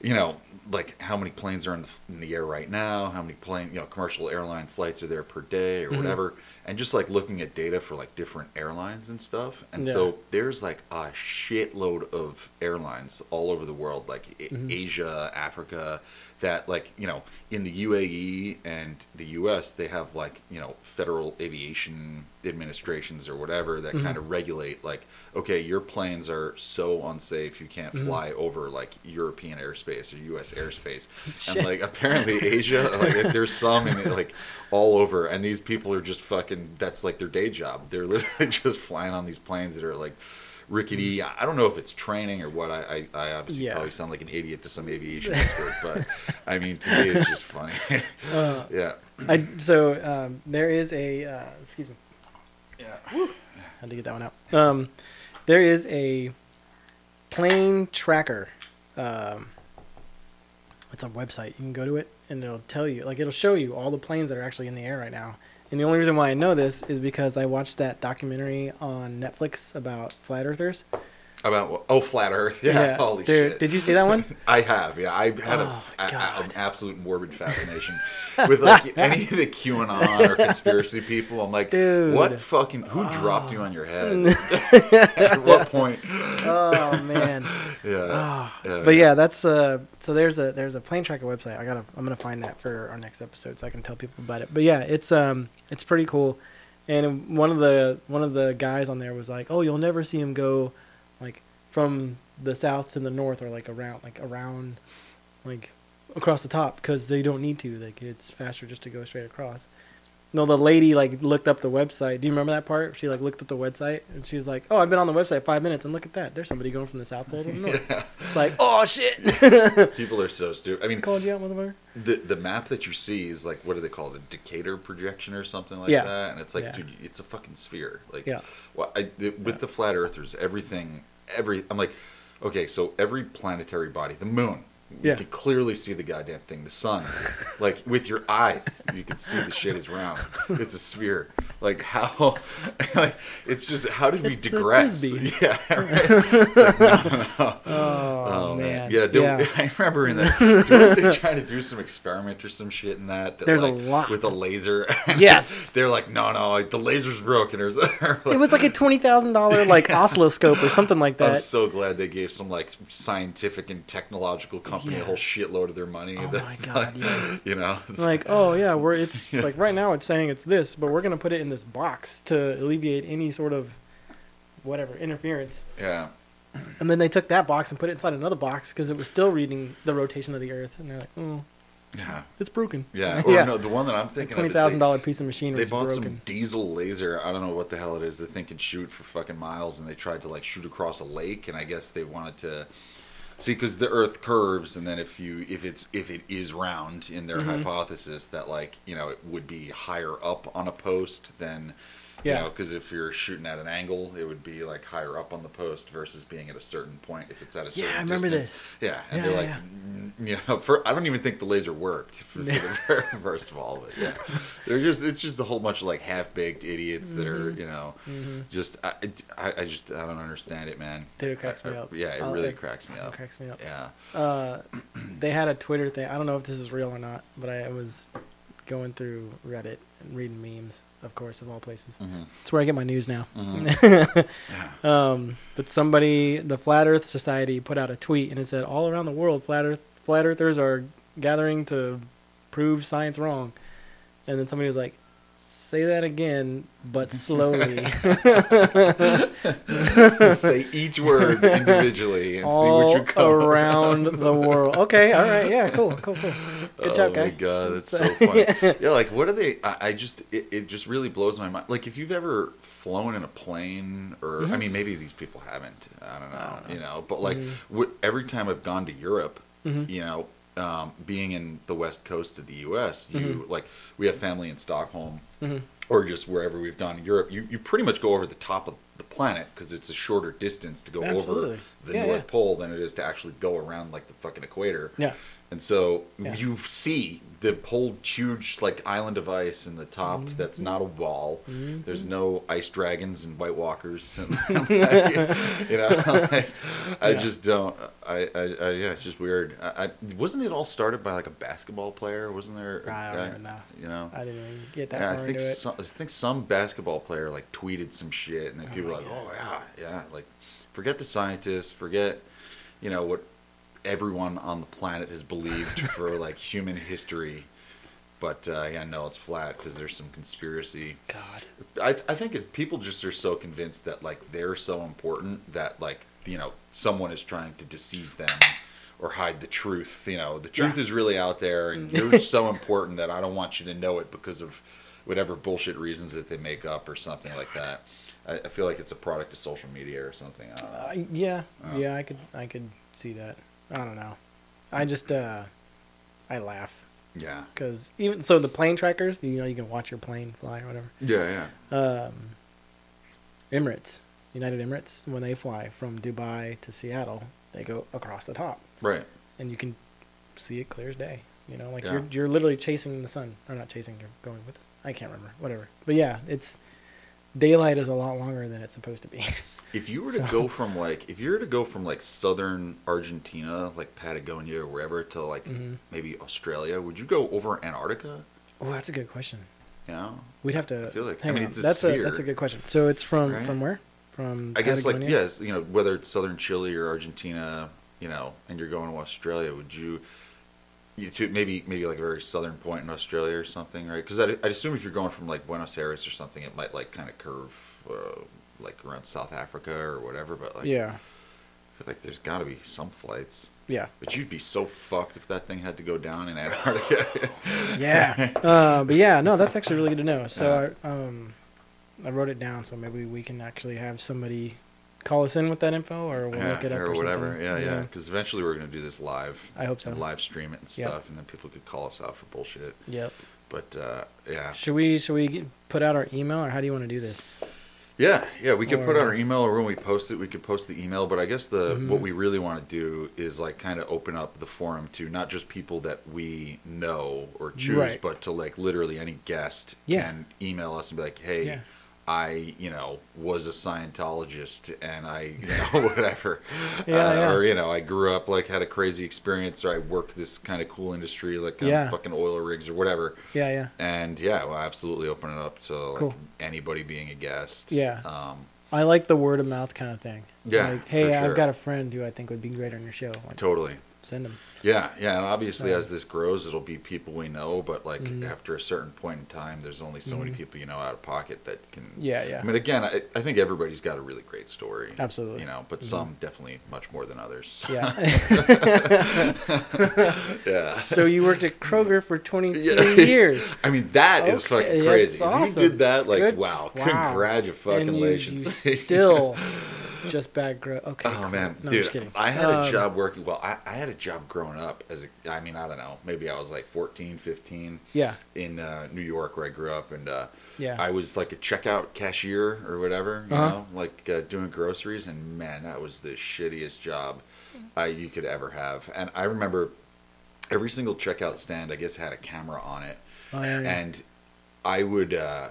you know, like how many planes are in the, in the air right now, how many plane, you know, commercial airline flights are there per day or mm-hmm. whatever. And just like looking at data for like different airlines and stuff. And yeah. so there's like a shitload of airlines all over the world, like mm-hmm. Asia, Africa, that like, you know, in the U A E and the U S, they have like, you know, federal aviation administrations or whatever that mm-hmm. kind of regulate like, okay, your planes are so unsafe, you can't fly mm-hmm. over like European airspace or U S airspace. And like apparently Asia, like there's some in it, like all over. And these people are just fucking, that's like their day job. They're literally just flying on these planes that are like rickety. I don't know if it's training or what. I I, I obviously yeah. probably sound like an idiot to some aviation expert, but I mean, to me, it's just funny. uh, yeah. I so um, there is a uh, excuse me. Yeah. Woo, had to get that one out. Um, there is a plane tracker. Um, it's a website. You can go to it, and it'll tell you, like, it'll show you all the planes that are actually in the air right now. And the only reason why I know this is because I watched that documentary on Netflix about flat earthers. About, oh, flat earth. Yeah, yeah. Holy shit. Did you see that one? I have, yeah. I've had oh, a, a, an absolute morbid fascination with like any of the QAnon or conspiracy people. I'm like, dude, what fucking, who oh. dropped you on your head? At what point? Oh, man. yeah. Oh. yeah. But yeah, that's, uh, so there's a, there's a plane tracker website. I gotta, I'm going to find that for our next episode so I can tell people about it. But yeah, it's, um, it's pretty cool. And one of the, one of the guys on there was like, oh, you'll never see him go like from the south to the north, or like around, like around, like across the top, because they don't need to. Like it's faster just to go straight across. No, the lady like looked up the website. Do you remember that part? She like looked up the website and she was like, "Oh, I've been on the website five minutes and look at that. There's somebody going from the South Pole to the North." Yeah. It's like, oh shit. People are so stupid. I mean, called you out, motherfucker. The the map that you see is like, what do they call it? A Decatur projection or something like yeah. that. And it's like, yeah. dude, it's a fucking sphere. Like, yeah. well, I, the, with yeah. the flat earthers, everything, every I'm like, okay, so every planetary body, the moon. You yeah. can clearly see the goddamn thing. The sun, like with your eyes, you can see the shit is round. It's a sphere. Like how, like it's just how did we digress? Yeah. Right? Like, no, no, no. Oh, oh man. man. Yeah, they, yeah. I remember in the they trying to do some experiment or some shit in that. that There's like, a lot with a laser. Yes. They're like, no, no, like, the laser's broken or something. Like, it was like a twenty thousand dollar like oscilloscope or something like that. I'm so glad they gave some like scientific and technological company. Yeah. A whole shitload of their money. Oh that's my god! Like, yes. You know, like oh yeah, we're it's yeah. like right now it's saying it's this, but we're gonna put it in this box to alleviate any sort of whatever interference. Yeah. And then they took that box and put it inside another box because it was still reading the rotation of the Earth, and they're like, oh. Yeah, it's broken. Yeah, or yeah. no, the one that I'm thinking twenty thousand dollar piece of machinery. They bought broken. some diesel laser. I don't know what the hell it is. The thing can shoot for fucking miles, and they tried to like shoot across a lake, and I guess they wanted to. See, because the Earth curves, and then if you if it's if it is round in their mm-hmm. hypothesis that like you know it would be higher up on a post than Yeah. You know, because if you're shooting at an angle, it would be like higher up on the post versus being at a certain point if it's at a certain distance. Yeah, I remember distance. this. Yeah, and yeah, they're like, yeah. you know, for, I don't even think the laser worked for, for the very first of all. But yeah, they're just it's just a whole bunch of like half-baked idiots that mm-hmm. are you know mm-hmm. just I, I I just I don't understand it, man. Dude, it cracks I, me up. I, yeah, it I'll, really it, cracks me up. It cracks me up. Yeah. Uh, they had a Twitter thing. I don't know if this is real or not, but I was going through Reddit and reading memes, of course, of all places. Mm-hmm. It's where I get my news now. Mm-hmm. yeah. um, but somebody, the Flat Earth Society, put out a tweet and it said, "All around the world, flat earth flat earthers are gathering to prove science wrong." And then somebody was like, "Say that again, but slowly." Say each word individually and all see what you come around the world. Okay, all right, yeah, cool, cool, cool. Good oh job, guy. Oh my god, that's so funny. yeah. yeah, like what are they? I, I just it, it just really blows my mind. Like if you've ever flown in a plane, or mm-hmm. I mean, maybe these people haven't. I don't know, I don't know. you know. But like mm-hmm. wh- every time I've gone to Europe, mm-hmm. you know, um, being in the west coast of the U S, you mm-hmm. like we have family in Stockholm. Mm-hmm. Or just wherever we've gone in Europe, you, you pretty much go over the top of the planet because it's a shorter distance to go Absolutely. over the yeah, North yeah. Pole than it is to actually go around like the fucking equator. Yeah. And so yeah. you see the whole huge like island of ice in the top mm-hmm. that's not a wall. Mm-hmm. There's no ice dragons and white walkers. And like, you know, like, I yeah. just don't. I, I, I yeah, it's just weird. I, I wasn't it all started by like a basketball player? Wasn't there? A I don't guy, even know. You know, I didn't even get that. Yeah, far I think into it. Some, I think some basketball player like tweeted some shit, and then oh people were like, God. "Oh yeah, yeah." Like, forget the scientists. Forget, you know what. Everyone on the planet has believed for like human history, but uh, yeah, no, it's flat because there's some conspiracy. God, I th- I think it, people just are so convinced that like they're so important that like you know someone is trying to deceive them or hide the truth. You know, the truth yeah. is really out there, and you're so important that I don't want you to know it because of whatever bullshit reasons that they make up or something like that. I, I feel like it's a product of social media or something. I don't know. Uh, yeah, um, yeah, I could I could see that. I don't know. I just, uh, I laugh. Yeah. Because even, so the plane trackers, you know, you can watch your plane fly or whatever. Yeah, yeah. Um, Emirates, United Emirates, when they fly from Dubai to Seattle, they go across the top. Right. And you can see it clear as day. You know, like yeah. you're you're literally chasing the sun. Or not chasing, you're going with it. I can't remember. Whatever. But yeah, it's, daylight is a lot longer than it's supposed to be. If you were to so. go from like, if you were to go from like southern Argentina, like Patagonia or wherever, to like mm-hmm. maybe Australia, would you go over Antarctica? Oh, that's a good question. Yeah, we'd have to. I feel like I mean, on. it's a that's sphere. a that's a good question. So it's from right? from where? From I guess Patagonia? Like yes, you know, whether it's southern Chile or Argentina, you know, and you're going to Australia, would you? You to maybe maybe like a very southern point in Australia or something, right? Because I'd, I'd assume if you're going from like Buenos Aires or something, it might like kind of curve. Uh, like around South Africa or whatever, but like yeah. I feel like there's got to be some flights. Yeah. But you'd be so fucked if that thing had to go down in Antarctica. yeah. Uh, but yeah, no, that's actually really good to know. So yeah. I, um, I wrote it down, so maybe we can actually have somebody call us in with that info, or we'll yeah, look it up or, or whatever. Something. Yeah, yeah. Because yeah. eventually we're going to do this live. I hope so. And live stream it and stuff, yep. and then people could call us out for bullshit. Yep. But uh, yeah. Should we should we put out our email, or how do you want to do this? Yeah, yeah, we could or, put out our email, or when we post it, we could post the email. But I guess the mm-hmm. what we really want to do is like kind of open up the forum to not just people that we know or choose, right. but to like literally any guest yeah. can email us and be like, hey, yeah. I you know was a Scientologist and I you know whatever, yeah, uh, yeah. or you know I grew up like had a crazy experience, or I worked this kind of cool industry like kind yeah. of fucking oil rigs or whatever. Yeah, yeah. And yeah, we'll absolutely open it up to like, cool. anybody being a guest. Yeah. Um, I like the word of mouth kind of thing. Yeah. Like, hey, I've sure. got a friend who I think would be great on your show. Like, totally. Send them. Yeah, yeah, and obviously so, as this grows, it'll be people we know, but like mm-hmm. after a certain point in time, there's only so mm-hmm. many people you know out of pocket that can. Yeah, yeah. I mean, again, I, I think everybody's got a really great story. Absolutely. You know, but mm-hmm. some definitely much more than others. Yeah. yeah. So you worked at Kroger for twenty-three yeah. years. I mean, that okay. is fucking crazy. That's awesome. If you did that, like, Good. wow, wow. congratulations. And you, you still Just bad growth. Okay. Oh, cool. Man. No, dude, I'm just kidding. I had a um, job working. Well, I, I had a job growing up as a, I mean, I don't know. Maybe I was like fourteen, fifteen. Yeah. In uh, New York where I grew up. And uh, yeah. I was like a checkout cashier or whatever, you uh-huh. know, like uh, doing groceries. And man, that was the shittiest job uh, you could ever have. And I remember every single checkout stand, I guess, had a camera on it. Oh, yeah, yeah. And I would, uh,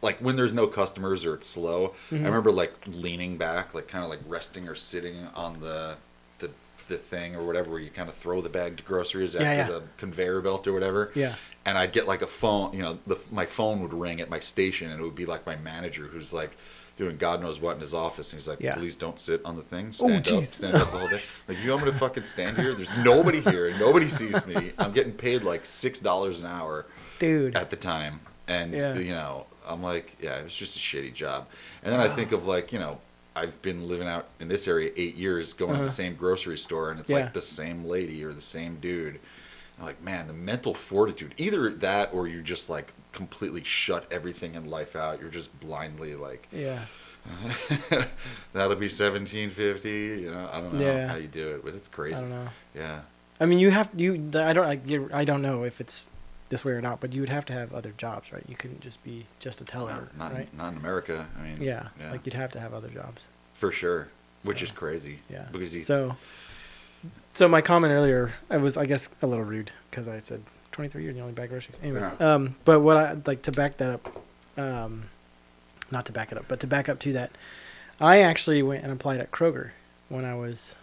like, when there's no customers or it's slow, mm-hmm. I remember, like, leaning back, like, kind of, like, resting or sitting on the the the thing or whatever, where you kind of throw the bagged groceries after yeah, yeah. the conveyor belt or whatever. Yeah. And I'd get, like, a phone, you know, the, my phone would ring at my station, and it would be, like, my manager who's, like, doing God knows what in his office, and he's like, yeah. please don't sit on the thing. Stand oh, up, stand up the whole day. Like, you want me to fucking stand here? There's nobody here. Nobody sees me. I'm getting paid, like, six dollars an hour. Dude. At the time. And, yeah. you know, I'm like, yeah, it was just a shitty job. And then wow. I think of, like, you know, I've been living out in this area eight years going uh-huh. to the same grocery store, and it's yeah. like the same lady or the same dude. I'm like, man, the mental fortitude, either that or you're just like completely shut everything in life out. You're just blindly like, yeah, that'll be seventeen fifty. You know, I don't know yeah. how you do it, but it's crazy. I don't know. Yeah. I mean, you have, you, I don't, I, I don't know if it's this way or not, but you would have to have other jobs, right? You couldn't just be just a teller, no, not, right? Not in America. I mean, yeah, yeah, like you'd have to have other jobs for sure, which so, is crazy. Yeah, because he, so, so my comment earlier, I was, I guess, a little rude because I said twenty-three years, you only bag groceries. Anyways, yeah. um, but what I like to back that up, um, not to back it up, but to back up to that, I actually went and applied at Kroger when I was.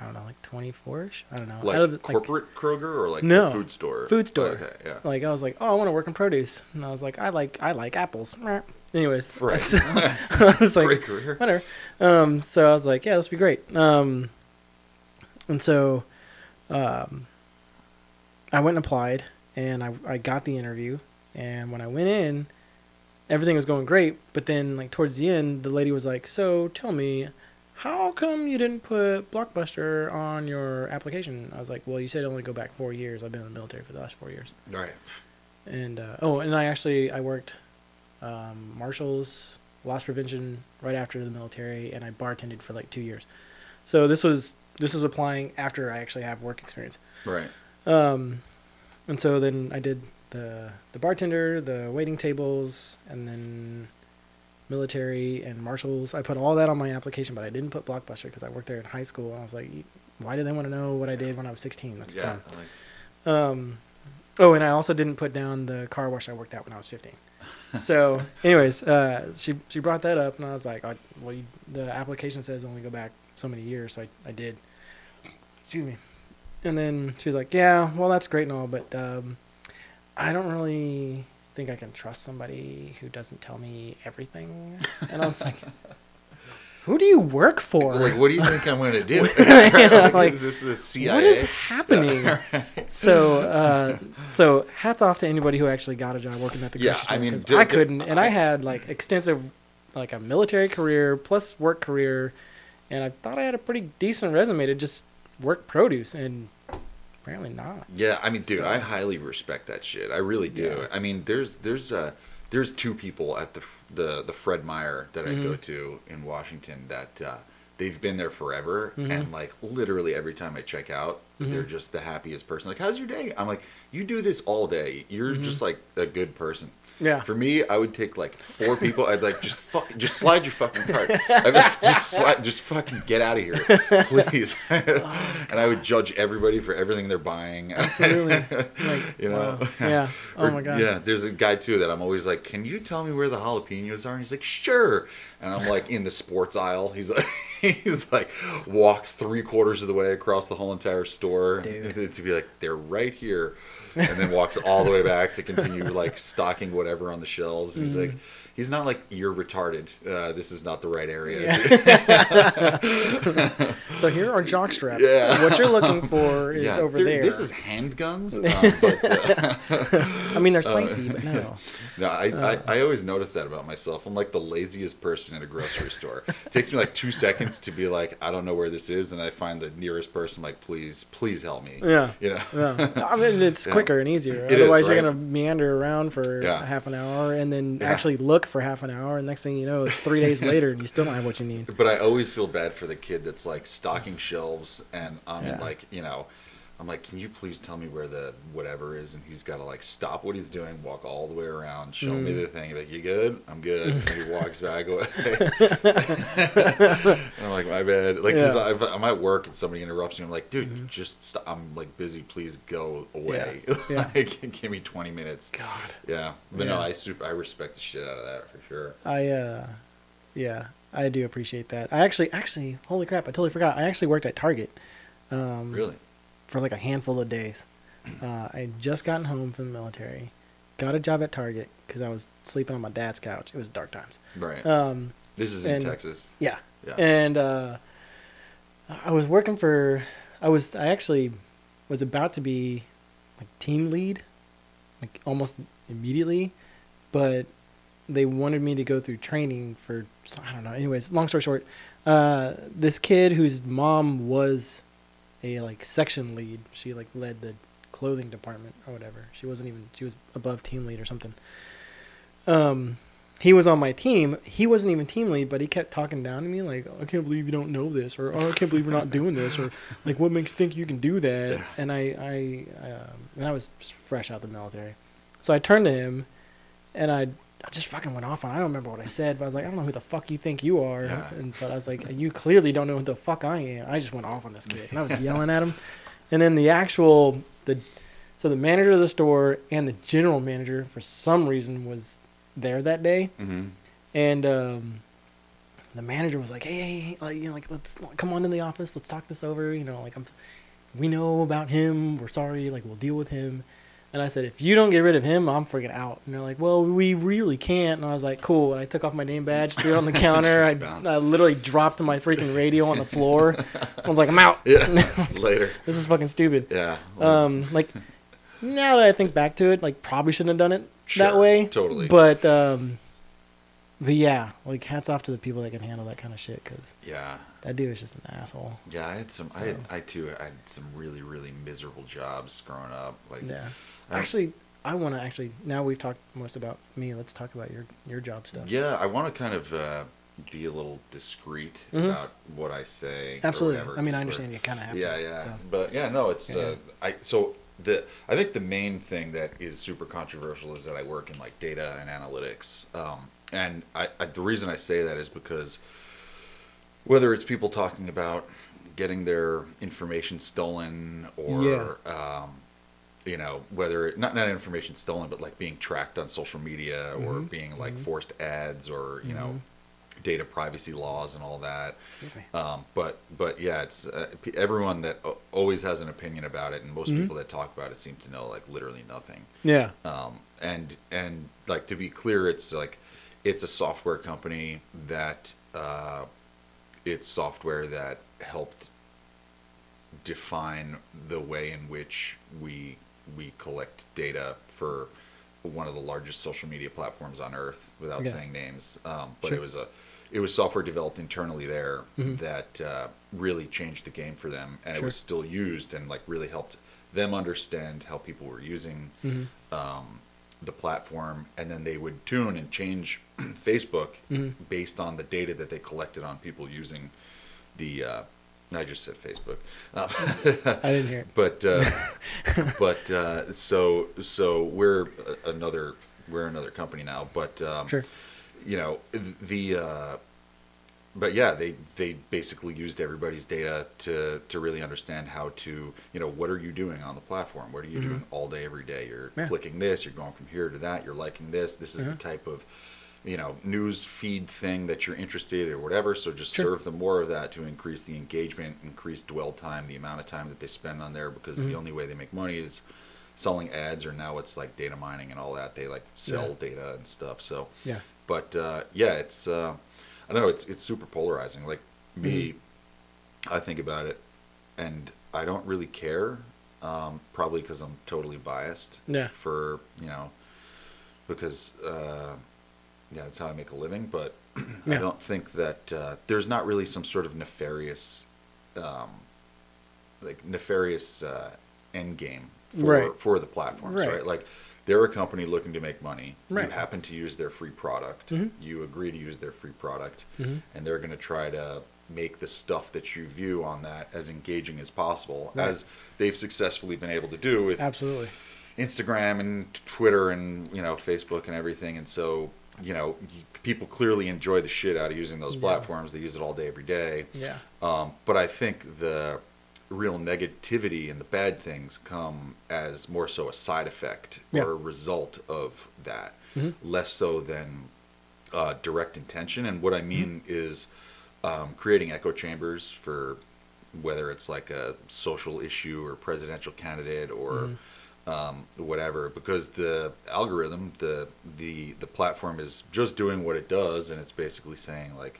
I don't know, like twenty-four-ish? I don't know. Like, the, like corporate Kroger or like no, the food store? Food store. Okay, yeah. Like I was like, oh, I want to work in produce. And I was like, I like I like apples. Anyways. Right. So, I was like, great career. Whatever. Um, so I was like, yeah, this would be great. Um, and so um, I went and applied, and I, I got the interview. And when I went in, everything was going great. But then like towards the end, the lady was like, so tell me, how come you didn't put Blockbuster on your application? I was like, well, you said only go back four years. I've been in the military for the last four years. Right. And, uh, oh, and I actually, I worked um, Marshals, loss prevention right after the military, and I bartended for like two years. So this was, this was applying after I actually have work experience. Right. Um, and so then I did the the bartender, the waiting tables, and then military and Marshals. I put all that on my application, but I didn't put Blockbuster because I worked there in high school, and I was like, why do they want to know what I did when I was sixteen? That's yeah, dumb. Like... Um, oh, and I also didn't put down the car wash I worked at when I was fifteen. So anyways, uh, she she brought that up, and I was like, I, well, you, the application says only go back so many years, so I, I did. Excuse me. And then she was like, yeah, well, that's great and all, but um, I don't really... think I can trust somebody who doesn't tell me everything. And I was like, who do you work for? Like, what do you think I'm going to do? Like, like, is this the C I A? What is happening? Yeah, right. So, uh, so hats off to anybody who actually got a job working at the yeah, grocery store. I mean, d- I couldn't, d- and I had like extensive, like a military career plus work career. And I thought I had a pretty decent resume to just work produce, and apparently not. Yeah, I mean, dude, so, I highly respect that shit. I really do. Yeah. I mean, there's there's uh, there's two people at the the the Fred Meyer that mm-hmm. I go to in Washington that uh, they've been there forever, mm-hmm. and like literally every time I check out, mm-hmm. they're just the happiest person. Like, how's your day? I'm like, you do this all day. You're mm-hmm. just like a good person. Yeah. For me, I would take like four people. I'd like just fuck, just slide your fucking cart. I'd like just slide, just fucking get out of here, please. Oh, and I would judge everybody for everything they're buying. Absolutely. Like, you know. Wow. Yeah. Or, oh my god. Yeah. There's a guy too that I'm always like, can you tell me where the jalapenos are? And he's like, sure. And I'm like in the sports aisle. He's like, he's like walked three quarters of the way across the whole entire store to, to be like, they're right here. And then walks all the way back to continue like stocking whatever on the shelves. He's mm. like, he's not like, you're retarded. Uh, this is not the right area. Yeah. So here are jock straps. Yeah. What you're looking for is yeah. over there, there. This is handguns. Um, but, uh, I mean, they're spicy, uh, but no. No, I, uh, I, I always notice that about myself. I'm like the laziest person at a grocery store. It takes me like two seconds to be like, I don't know where this is. And I find the nearest person like, please, please help me. Yeah. You know? Yeah. I mean, it's yeah. quicker and easier. It Otherwise, is, right? You're going to meander around for yeah. half an hour and then yeah. actually look walk for half an hour, and next thing you know, it's three days later, and you still don't have what you need. But I always feel bad for the kid that's like stocking shelves, and I'm yeah. like, you know, I'm like, can you please tell me where the whatever is? And he's got to like stop what he's doing, walk all the way around, show mm. me the thing. Like, you good? I'm good. And he walks back away. And I'm like, my bad. Like, yeah. cause I, I'm at work and somebody interrupts me. I'm like, dude, mm-hmm. just stop. I'm like busy. Please go away. Yeah. Like, yeah. give me twenty minutes. God. Yeah. But yeah. no, I super, I respect the shit out of that for sure. I, uh, yeah, I do appreciate that. I actually, actually, holy crap, I totally forgot. I actually worked at Target. Um, really? For like a handful of days. Uh, I had just gotten home from the military, got a job at Target because I was sleeping on my dad's couch. It was dark times. Right. Um, this is and, in Texas. Yeah. Yeah. And uh, I was working for, I was, I actually was about to be like team lead, like almost immediately, but they wanted me to go through training for, I don't know. Anyways, long story short, uh, this kid whose mom was a like section lead, she like led the clothing department or whatever, she wasn't even, she was above team lead or something. Um he was on my team. He wasn't even team lead, but he kept talking down to me like, oh, I can't believe you don't know this, or oh, I can't believe you're not doing this, or like, what makes you think you can do that? And I I um, and I was fresh out of the military, so I turned to him and I I just fucking went off on. I don't remember what I said, but I was like, I don't know who the fuck you think you are. Yeah. And but I was like, you clearly don't know who the fuck I am. I just went off on this kid, and I was yelling at him. And then the actual the so the manager of the store and the general manager for some reason was there that day, mm-hmm. and um, the manager was like, hey, hey, hey, like, you know, like, let's come on in the office, let's talk this over. You know, like, I'm, we know about him. We're sorry. Like, we'll deal with him. And I said, if you don't get rid of him, I'm freaking out. And they're like, well, we really can't. And I was like, cool. And I took off my name badge, threw it on the counter. I, I literally dropped my freaking radio on the floor. I was like, I'm out. Yeah. Later. This is fucking stupid. Yeah. Um, like, now that I think back to it, like, probably shouldn't have done it sure, that way. Totally. But, um, but yeah, like, hats off to the people that can handle that kind of shit. Cause yeah. That dude is just an asshole. Yeah. I had some, so. I, had, I too, I had some really, really miserable jobs growing up. Like, yeah. Actually, I want to actually, now we've talked most about me, let's talk about your, your job stuff. Yeah, I want to kind of uh, be a little discreet mm-hmm. about what I say. Absolutely. Or whatever, I mean, I understand you kind of have yeah, to. Yeah, yeah. So. But yeah, no, it's, yeah, yeah. Uh, I so the I think the main thing that is super controversial is that I work in like data and analytics. Um, and I, I the reason I say that is because whether it's people talking about getting their information stolen or... Yeah. Um, you know, whether it, not not information stolen, but like being tracked on social media or mm-hmm. being like mm-hmm. forced ads or, you mm-hmm. know, data privacy laws and all that. Um, but, but yeah, it's uh, everyone that always has an opinion about it. And most mm-hmm. people that talk about it seem to know like literally nothing. Yeah. Um, and, and like, to be clear, it's like, it's a software company that, uh, it's software that helped define the way in which we we collect data for one of the largest social media platforms on earth without yeah. saying names. Um, but sure. it was a, it was software developed internally there mm-hmm. that uh, really changed the game for them. And sure. it was still used and like really helped them understand how people were using mm-hmm. um, the platform. And then they would tune and change Facebook mm-hmm. based on the data that they collected on people using the, uh, I just said Facebook. Uh, I didn't hear it. But uh, but uh, so so we're another we're another company now. But um, sure, you know the. Uh, but yeah, they they basically used everybody's data to to really understand how to, you know, what are you doing on the platform? What are you mm-hmm. doing all day every day? You're yeah. clicking this. You're going from here to that. You're liking this. This is mm-hmm. the type of, you know, news feed thing that you're interested in or whatever. So just sure. serve them more of that to increase the engagement, increase dwell time, the amount of time that they spend on there, because mm-hmm. the only way they make money is selling ads, or now it's like data mining and all that. They like sell yeah. data and stuff. So, yeah. But uh, yeah, it's, uh, I don't know, it's, it's super polarizing. Like me, mm-hmm. I think about it and I don't really care. Um, probably because I'm totally biased yeah. for, you know, because, uh, yeah, that's how I make a living, but yeah. I don't think that uh, there's not really some sort of nefarious, um, like nefarious uh, end game for right. for the platforms, right. right? Like, They're a company looking to make money. Right. You happen to use their free product. Mm-hmm. You agree to use their free product. Mm-hmm. And they're going to try to make the stuff that you view on that as engaging as possible, right. as they've successfully been able to do with absolutely Instagram and Twitter and, you know, Facebook and everything. And so, you know, people clearly enjoy the shit out of using those yeah. platforms. They use it all day, every day. Yeah. Um, but I think the real negativity and the bad things come as more so a side effect yeah. or a result of that, mm-hmm. less so than uh, direct intention. And what I mean mm-hmm. is um, creating echo chambers for whether it's like a social issue or presidential candidate or mm-hmm. um, whatever, because the algorithm, the the the platform is just doing what it does, and it's basically saying like,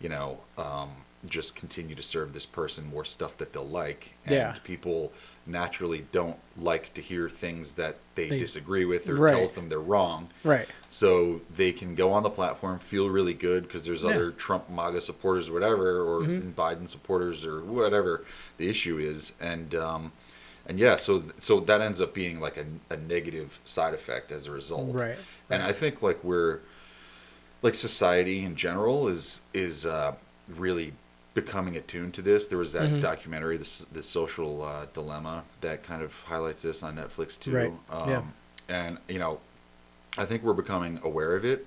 you know, um, just continue to serve this person more stuff that they'll like. And yeah. people naturally don't like to hear things that they, they disagree with or right. tells them they're wrong. Right. So they can go on the platform, feel really good because there's yeah. other Trump MAGA supporters or whatever, or mm-hmm. Biden supporters or whatever the issue is. And, um, and yeah, so, so that ends up being like a, a negative side effect as a result. Right. And right. I think like we're like society in general is, is, uh, really becoming attuned to this. There was that mm-hmm. documentary, this the Social uh, Dilemma, that kind of highlights this on Netflix too. Right. Um, yeah. And, you know, I think we're becoming aware of it.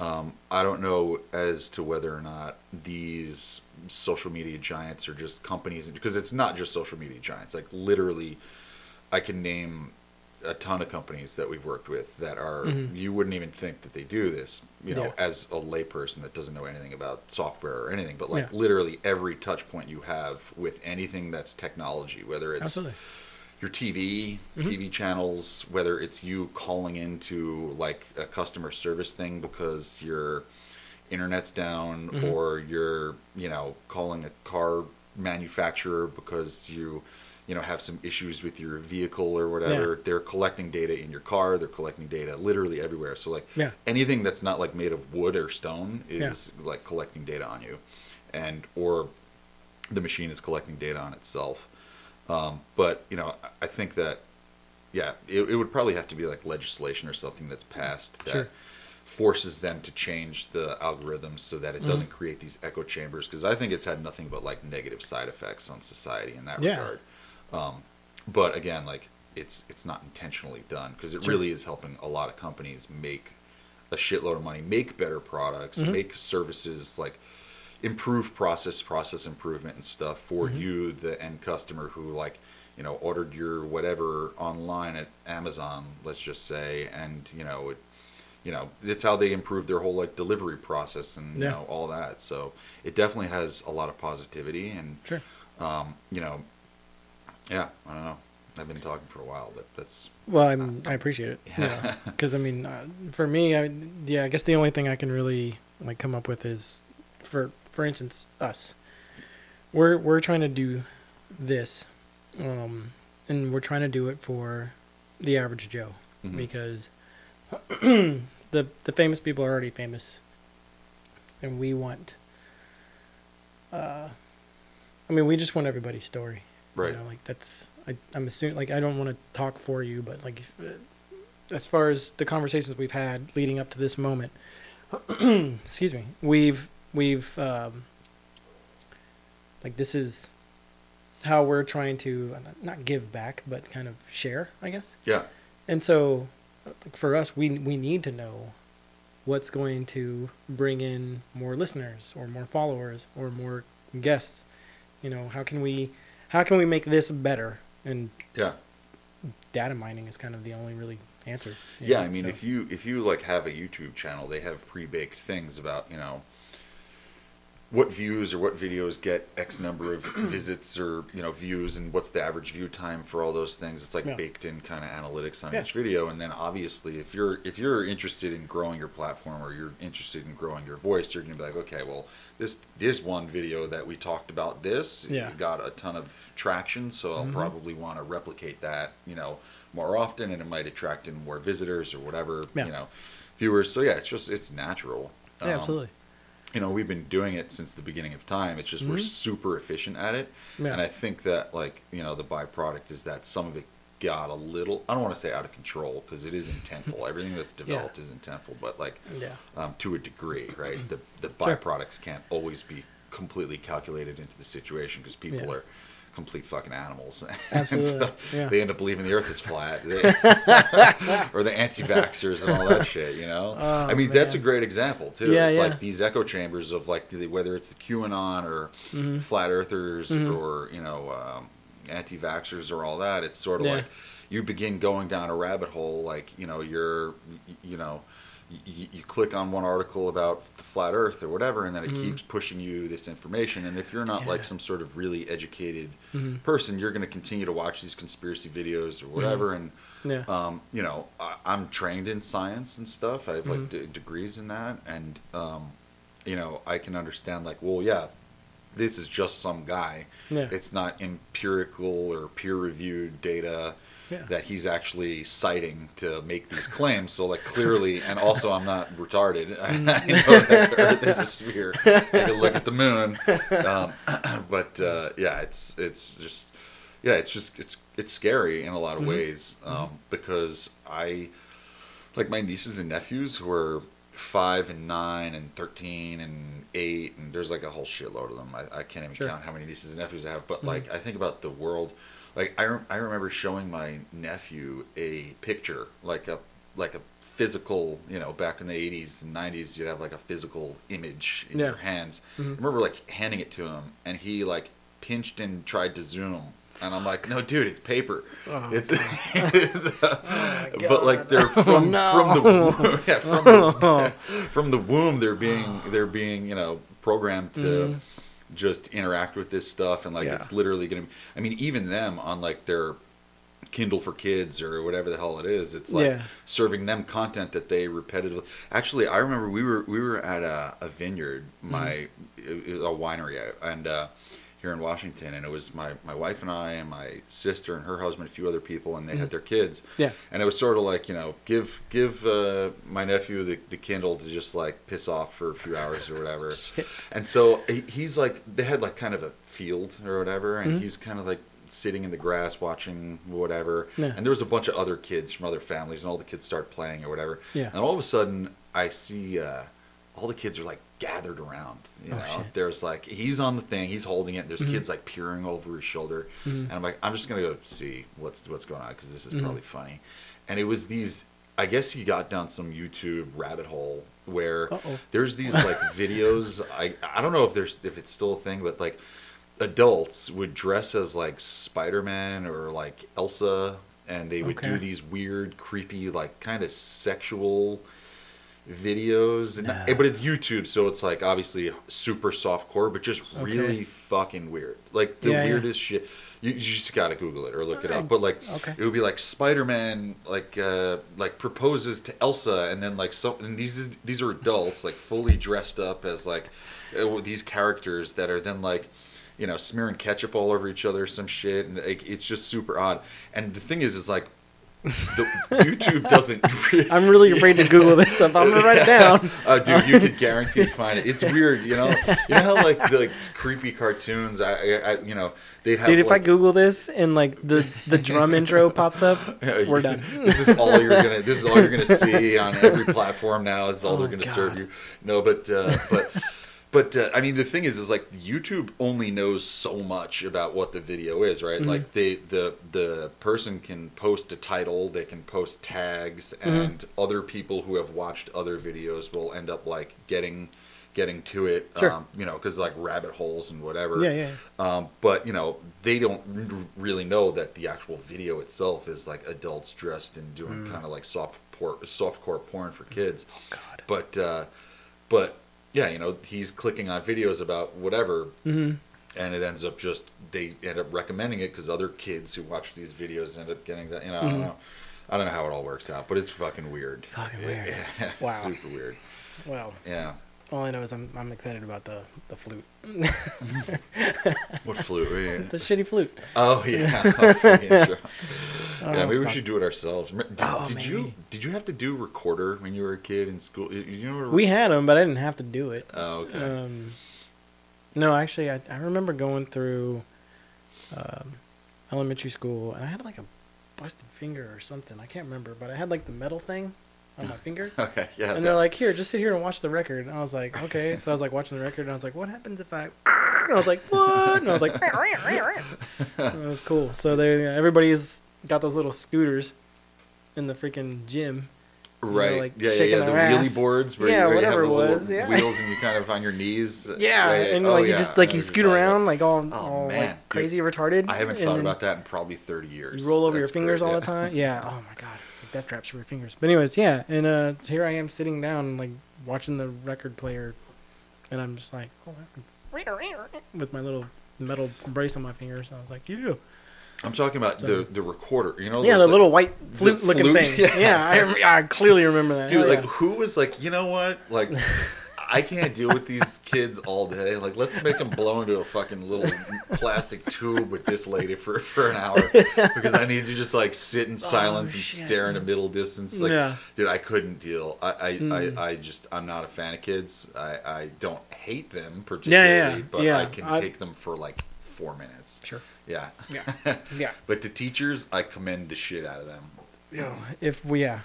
Um, I don't know as to whether or not these social media giants are just companies, because it's not just social media giants. Like literally, I can name a ton of companies that we've worked with that are, mm-hmm. you wouldn't even think that they do this, you know, yeah. as a layperson that doesn't know anything about software or anything, but like yeah. literally every touch point you have with anything that's technology, whether it's absolutely. Your T V, mm-hmm. T V channels, whether it's you calling into like a customer service thing because your internet's down mm-hmm. or you're, you know, calling a car manufacturer because you, you know, have some issues with your vehicle or whatever. Yeah. They're collecting data in your car. They're collecting data literally everywhere. So like yeah. anything that's not like made of wood or stone is yeah. like collecting data on you, and, or the machine is collecting data on itself. Um, but you know, I think that, yeah, it, it would probably have to be like legislation or something that's passed that sure. forces them to change the algorithms so that it mm-hmm. doesn't create these echo chambers. 'Cause I think it's had nothing but like negative side effects on society in that yeah. regard. Um, but again, like it's, it's not intentionally done because it sure. really is helping a lot of companies make a shitload of money, make better products, mm-hmm. make services, like improve process, process improvement and stuff for mm-hmm. you, the end customer who like, you know, ordered your whatever online at Amazon, let's just say, and you know, it, you know, it's how they improve their whole like delivery process and yeah. you know, all that. So it definitely has a lot of positivity and, sure. um, you know, yeah, I don't know. I've been talking for a while, but that's... Well, I'm, I appreciate it. Yeah. Because, you know, I mean, uh, for me, I, yeah, I guess the only thing I can really, like, come up with is, for for instance, us. We're we're trying to do this, um, and we're trying to do it for the average Joe, mm-hmm. because the the famous people are already famous, and we want... Uh, I mean, we just want everybody's story. Right. You know, like that's, I, I'm assuming, like, I don't want to talk for you, but like, as far as the conversations we've had leading up to this moment, excuse me, we've, we've, um, like, this is how we're trying to not give back, but kind of share, I guess. Yeah. And so like, for us, we, we need to know what's going to bring in more listeners or more followers or more guests. You know, how can we, How can we make this better? And yeah, data mining is kind of the only really answer. Yeah, know, I mean, so. if you if you like have a YouTube channel, they have pre-baked things about, you know, what views or what videos get X number of visits or, you know, views, and what's the average view time for all those things. It's like yeah. baked in kind of analytics on yeah. each video. And then obviously, if you're if you're interested in growing your platform or you're interested in growing your voice, you're gonna be like, okay, well, this this one video that we talked about this yeah. got a ton of traction, so I'll mm-hmm. probably want to replicate that, you know, more often, and it might attract in more visitors or whatever, yeah. you know, viewers. So yeah, it's just it's natural. Yeah, um, absolutely. You know, we've been doing it since the beginning of time. It's just mm-hmm. we're super efficient at it. Yeah. And I think that, like, you know, the byproduct is that some of it got a little, I don't want to say out of control, because it is intentful. Everything that's developed yeah. is intentful, but like yeah. um, to a degree, right? The the byproducts sure. can't always be completely calculated into the situation, because people yeah. are complete fucking animals. Absolutely. And so yeah. they end up believing the earth is flat. They, or the anti-vaxxers and all that shit, you know? Oh, I mean, man. That's a great example, too. Yeah, it's yeah. like these echo chambers of like, the, whether it's the QAnon or mm-hmm. flat earthers mm-hmm. or, you know, um, anti-vaxxers or all that. It's sort of yeah. like you begin going down a rabbit hole, like, you know, you're, you know, You, you click on one article about the flat earth or whatever, and then it mm. keeps pushing you this information. And if you're not yeah. like some sort of really educated mm-hmm. person, you're going to continue to watch these conspiracy videos or whatever. Mm-hmm. And, yeah. um, you know, I, I'm trained in science and stuff. I have mm-hmm. like d- degrees in that. And, um, you know, I can understand like, well, yeah, this is just some guy. Yeah. It's not empirical or peer reviewed data. Yeah. That he's actually citing to make these claims. So, like, clearly, and also I'm not retarded. I, I know that the Earth is a sphere. I can look at the moon. Um, but, uh, yeah, it's it's just, yeah, it's just, it's it's scary in a lot of mm-hmm. ways. Um, mm-hmm. Because I, like, my nieces and nephews who are five and nine and thirteen and eight, and there's, like, a whole shitload of them. I, I can't even sure. count how many nieces and nephews I have. But, mm-hmm. like, I think about the world. Like I, re- I remember showing my nephew a picture, like a like a physical, you know, back in the eighties and nineties, you'd have like a physical image in yeah. your hands. Mm-hmm. I remember like handing it to him, and he like pinched and tried to zoom, and I'm like, no, dude, it's paper. Oh, it's, it's uh, oh but like they're from no. from the womb, yeah, from the, from the womb they're being they're being you know programmed to. Mm. just interact with this stuff, and like yeah. it's literally gonna be, I mean, even them on like their Kindle for Kids or whatever the hell it is, it's like yeah. serving them content that they repetitively actually I remember we were we were at a, a vineyard my mm-hmm. a winery and uh here in Washington, and it was my my wife and I and my sister and her husband, a few other people, and they mm-hmm. had their kids, yeah and it was sort of like, you know, give give uh my nephew the, the Kindle to just like piss off for a few hours or whatever. And so he's like, they had like kind of a field or whatever, and mm-hmm. he's kind of like sitting in the grass watching whatever, yeah. and there was a bunch of other kids from other families, and all the kids start playing or whatever, yeah and all of a sudden I see uh all the kids are like gathered around, you oh, know, shit. There's like, he's on the thing, he's holding it, and there's mm-hmm. kids like peering over his shoulder, mm-hmm. and I'm like, I'm just gonna go see what's what's going on, because this is mm-hmm. probably funny. And it was these, I guess he got down some YouTube rabbit hole where Uh-oh. There's these like videos, I I don't know if there's if it's still a thing, but like adults would dress as like Spider-Man or like Elsa, and they would okay. do these weird, creepy, like kind of sexual videos, and no. but it's YouTube, so it's like obviously super soft core, but just okay. really fucking weird, like the yeah, weirdest yeah. shit. You, you just gotta Google it or look okay. it up. But like, okay. it would be like Spider-Man, like uh, like proposes to Elsa, and then like so. And these these are adults, like fully dressed up as like these characters that are then like, you know, smearing ketchup all over each other, some shit, and it, it's just super odd. And the thing is, is like. The, YouTube doesn't. I'm really afraid to Google this stuff. I'm gonna write it down. Oh, uh, dude, you could guarantee find it. It's weird, you know. You know how like the, like creepy cartoons. I, I, you know, they'd have. Dude, if like, I Google this and like the, the drum intro pops up, we're done. This is all you're gonna. This is all you're gonna see on every platform now. This is all oh, they're gonna God. serve you. No, but uh, but. But, uh, I mean, the thing is, is like YouTube only knows so much about what the video is, right? Mm-hmm. Like they, the the person can post a title, they can post tags, and mm-hmm. other people who have watched other videos will end up like getting getting to it, sure. um, you know, because like rabbit holes and whatever. Yeah, yeah. Um, but, you know, they don't really know that the actual video itself is like adults dressed and doing mm-hmm. kind of like soft por- softcore porn for kids. Oh, God. But, uh, but... yeah, you know, he's clicking on videos about whatever, mm-hmm. and it ends up just, they end up recommending it because other kids who watch these videos end up getting that, you know, mm-hmm. I don't know. I don't know how it all works out, but it's fucking weird. Fucking weird. Yeah, yeah. Wow. Super weird. Wow. Yeah. All I know is I'm I'm excited about the, the flute. What flute? Right? The shitty flute. Oh, yeah. yeah, maybe we should do it ourselves. Did, oh, did you did you have to do recorder when you were a kid in school? You know, we had them, but I didn't have to do it. Oh, okay. Um, no, actually, I, I remember going through um, elementary school, and I had like a busted finger or something. I can't remember, but I had like the metal thing on my finger. Okay, yeah. And yeah. they're like, here, just sit here and watch the record. And I was like, okay. So I was like watching the record, and I was like, what happens if I? And I was like, what? And I was like, it was cool. So they everybody's got those little scooters in the freaking gym. Right. Know, like yeah, yeah, yeah. The wheelie ass. boards where, yeah, you, where whatever you have the was, yeah. wheels and you kind of on your knees. Yeah, right? and oh, like yeah. you just like you scoot around like all, oh, all like crazy Dude, retarded. I haven't thought about that in probably thirty years. You roll over That's your fingers great, all yeah. the time. Yeah. Oh my god, it's like death traps for your fingers. But anyways, yeah, and uh, here I am sitting down like watching the record player, and I'm just like, oh, with my little metal brace on my finger. So I was like, yeah. I'm talking about so, the, the recorder, you know? Yeah, the like, little white flute-looking flute? thing. Yeah, yeah I, I clearly remember that. Dude, oh, like, yeah. who was like, you know what? Like, I can't deal with these kids all day. Like, let's make them blow into a fucking little plastic tube with this lady for, for an hour. Because I need to just, like, sit in silence oh, and shit. stare in a middle distance. Like, yeah. dude, I couldn't deal. I I, mm. I I just, I'm not a fan of kids. I, I don't hate them particularly, yeah, yeah. but yeah. I can I, take them for, like, four minutes. Sure. Yeah. Yeah. Yeah. But to teachers, I commend the shit out of them. Yo, if we, yeah.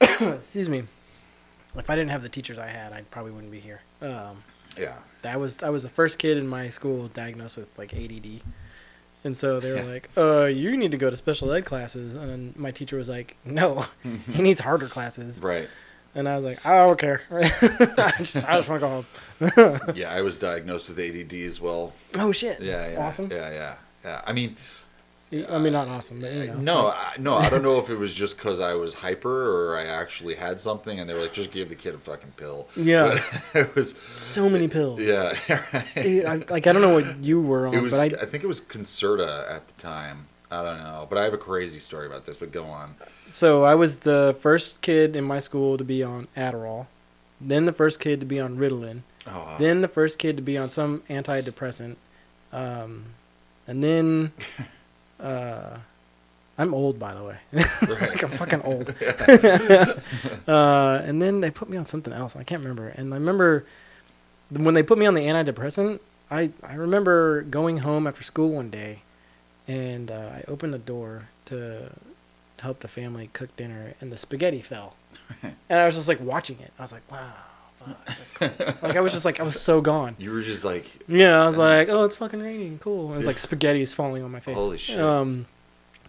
Excuse me. If I didn't have the teachers I had, I probably wouldn't be here. Um, yeah. That was I was the first kid in my school diagnosed with like A D D, and so they were yeah. like, "Uh, you need to go to special ed classes." And then my teacher was like, "No, he needs harder classes." Right. And I was like, I don't care. I just, I just want to go home. Yeah, I was diagnosed with A D D as well. Oh, shit. Yeah, yeah. Awesome. Yeah, yeah. yeah. I mean... I mean, not awesome, but you know. No, I, no, I don't know if it was just because I was hyper or I actually had something, and they were like, just give the kid a fucking pill. Yeah. But it was... So many pills. Yeah. Right. Dude, I, like, I don't know what you were on, it was, but I... I think it was Concerta at the time. I don't know, but I have a crazy story about this, but go on. So I was the first kid in my school to be on Adderall, then the first kid to be on Ritalin, oh, wow. then the first kid to be on some antidepressant, um, and then uh, I'm old, by the way. Like I'm fucking old. uh, and then they put me on something else. I can't remember. And I remember when they put me on the antidepressant, I, I remember going home after school one day, and uh, I opened the door to help the family cook dinner, and the spaghetti fell. And I was just like watching it. I was like, wow, fuck, that's cool. Like I was just like, I was so gone. You were just like... Yeah, I was like, oh, it's fucking raining, cool. And it's like spaghetti is falling on my face. Holy shit. Um,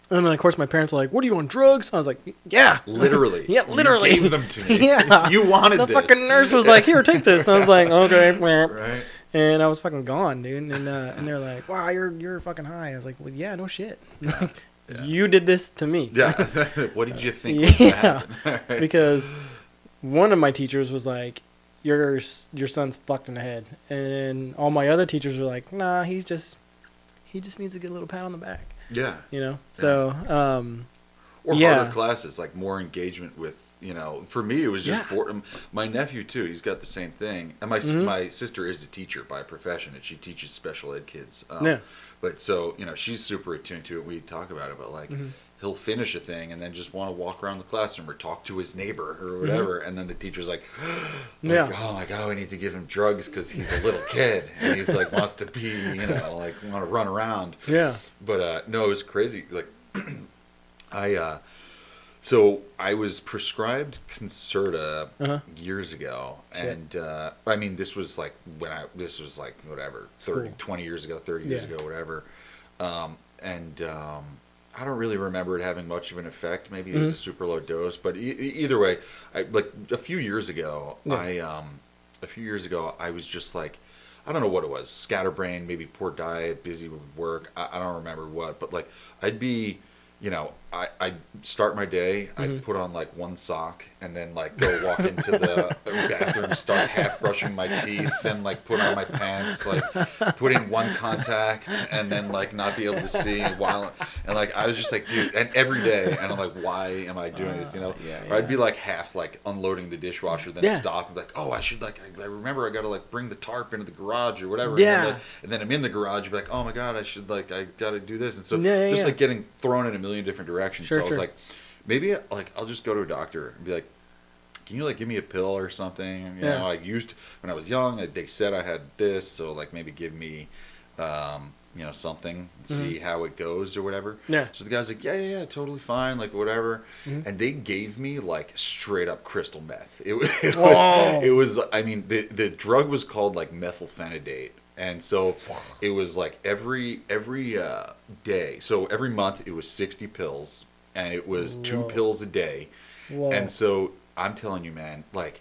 and then, of course, my parents were like, what, are you on drugs? I was like, yeah. Literally. yeah, literally. You gave them to me. Yeah. You wanted the this. The fucking nurse was like, here, take this. And I was like, okay. Right. And I was fucking gone, dude. And uh, and they're like, "Wow, you're you're fucking high." I was like, "Well, yeah, no shit. Yeah, yeah. You did this to me." Yeah. What did you think? Uh, was yeah. Happen? Right. Because one of my teachers was like, "Your your son's fucked in the head," and all my other teachers were like, "Nah, he's just he just needs to get a little pat on the back." Yeah. You know. So. Yeah. Um, or yeah. harder classes, like more engagement with. You know, for me, it was just yeah. boredom. My nephew, too, he's got the same thing. And my mm-hmm. my sister is a teacher by profession, and she teaches special ed kids. Um, yeah. But so, you know, she's super attuned to it. We talk about it, but like, mm-hmm. he'll finish a thing and then just want to walk around the classroom or talk to his neighbor or whatever. Mm-hmm. And then the teacher's like, oh, yeah. like, oh my God, we need to give him drugs because he's a little kid. And he's like, wants to be, you know, like, want to run around. Yeah. But uh, no, it was crazy. Like, I, uh, So I was prescribed Concerta uh-huh. years ago, Shit. and uh, I mean this was like when I this was like whatever thirty cool. twenty years ago, thirty yeah. years ago, whatever, um, and um, I don't really remember it having much of an effect. Maybe it mm-hmm. was a super low dose, but e- either way, I, like a few years ago, yeah. I um, a few years ago I was just like. I don't know what it was, scatterbrained, maybe poor diet, busy with work. I, I don't remember what, but like I'd be. You know, I, I'd start my day, I'd mm-hmm. put on like one sock and then like go walk into the bathroom, start half brushing my teeth, then like put on my pants, like put in one contact and then like not be able to see while, and like I was just like, dude, and every day, and I'm like, why am I doing uh, this, you know? Yeah, yeah. Or I'd be like half like unloading the dishwasher, then yeah. stop and be like, oh, I should like, I, I remember I gotta like bring the tarp into the garage or whatever. Yeah. And then, like, and then I'm in the garage, be like, oh my God, I should like, I gotta do this. And so yeah, yeah, just yeah. like getting thrown in a million different directions. Sure, so I was sure. like, maybe like I'll just go to a doctor and be like, can you like give me a pill or something? You yeah. know, I used when I was young, they said I had this, so like maybe give me um, you know, something, and mm-hmm. see how it goes or whatever. Yeah. So the guy's like, yeah, yeah, yeah, totally fine, like whatever. Mm-hmm. And they gave me like straight up crystal meth. It, it was, oh. it was. I mean, the the drug was called like methylphenidate. And so it was like every every uh, day. So every month it was sixty pills, and it was Whoa. two pills a day. Whoa. And so I'm telling you, man, like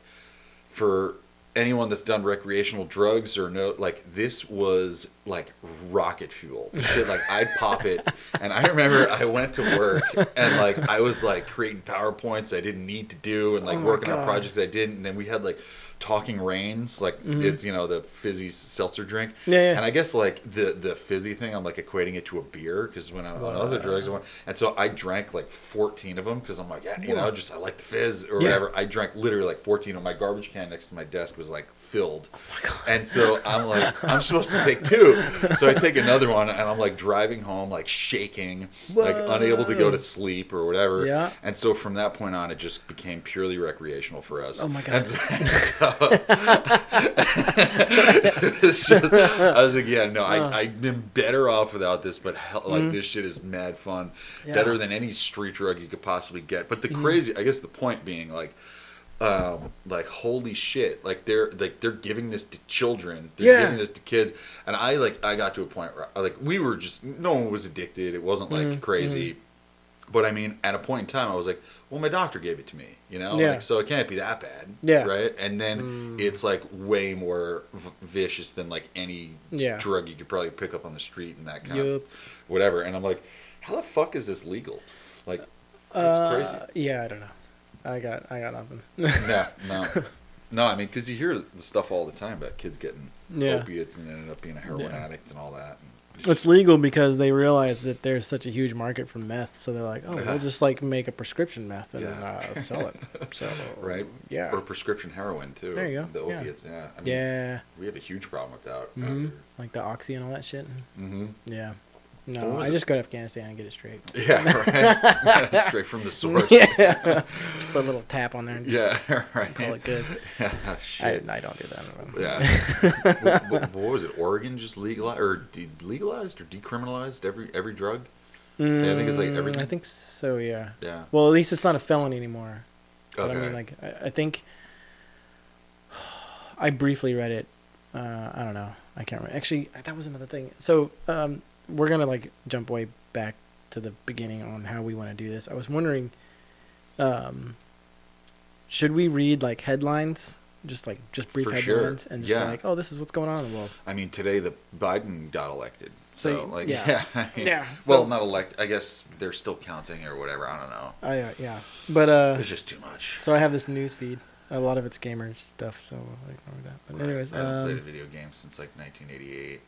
for anyone that's done recreational drugs or no, like this was like rocket fuel. Shit, like I'd pop it. And I remember I went to work and like I was like creating PowerPoints I didn't need to do and like oh working God. on projects I didn't. And then we had like Talking Rains, like mm-hmm. it's, you know, the fizzy seltzer drink. Yeah, yeah. And I guess like the the fizzy thing, I'm like equating it to a beer because when I'm on other drugs, I want. And so I drank like fourteen of them because I'm like, yeah, you know, just I like the fizz or yeah. whatever. I drank literally like fourteen of my garbage can next to my desk was like filled. Oh my God. And so I'm like, I'm supposed to take two. So I take another one and I'm like driving home, like shaking, Whoa. like unable to go to sleep or whatever. Yeah. And so from that point on, it just became purely recreational for us. Oh my God. And so, and so, it was just, I was like, yeah, no, I, I've been better off without this, but hell, like mm-hmm. this shit is mad fun, yeah. better than any street drug you could possibly get. But the crazy, mm-hmm. I guess the point being, like, um, like holy shit, like they're like they're giving this to children, they're yeah. giving this to kids, and I like I got to a point where like we were just no one was addicted, it wasn't like mm-hmm. crazy, mm-hmm. but I mean at a point in time I was like, well, my doctor gave it to me, you know, yeah. like, so it can't be that bad, yeah, right? And then mm. it's like way more v- vicious than like any yeah. drug you could probably pick up on the street and that kind yep. of whatever. And I'm like, how the fuck is this legal? Like, it's uh, crazy. Yeah, I don't know. I got, I got nothing. no, no, no. I mean, because you hear the stuff all the time about kids getting yeah. opiates and ended up being a heroin yeah. addict and all that. And it's legal because they realize that there's such a huge market for meth, so they're like, oh, we'll just like make a prescription meth and yeah. uh, sell it. So, right? Yeah. Or prescription heroin too. There you go. The opiates. Yeah. Yeah. I mean, yeah. We have a huge problem with that. Mm-hmm. Like the oxy and all that shit. Mm-hmm. Yeah. No, I it? just go to Afghanistan and get it straight. Yeah, right. Straight from the source. Yeah. Just put a little tap on there and yeah, right. call it good. Yeah, shit. I, I don't do that. I don't yeah. what, what, what was it? Oregon just legalized or de- legalized or decriminalized every every drug? Mm, yeah, I think it's like everything. I think so, yeah. Yeah. Well, at least it's not a felony anymore. But okay. I mean, like, I, I think I briefly read it. Uh, I don't know. I can't remember. Actually, that was another thing. So, um, we're going to like jump way back to the beginning on how we want to do this. I was wondering, um, should we read like headlines, just like just brief For headlines sure. and just yeah. be like, oh, this is what's going on in the world. I mean, today the Biden got elected. So, so like, yeah. Yeah, I mean, yeah so, well, not elect. I guess they're still counting or whatever. I don't know. Oh uh, yeah. Yeah. But, uh, it's just too much. So I have this news feed. A lot of it's gamer stuff. So I'll ignore that. But right. anyways, I haven't um, played a video game since like nineteen eighty-eight.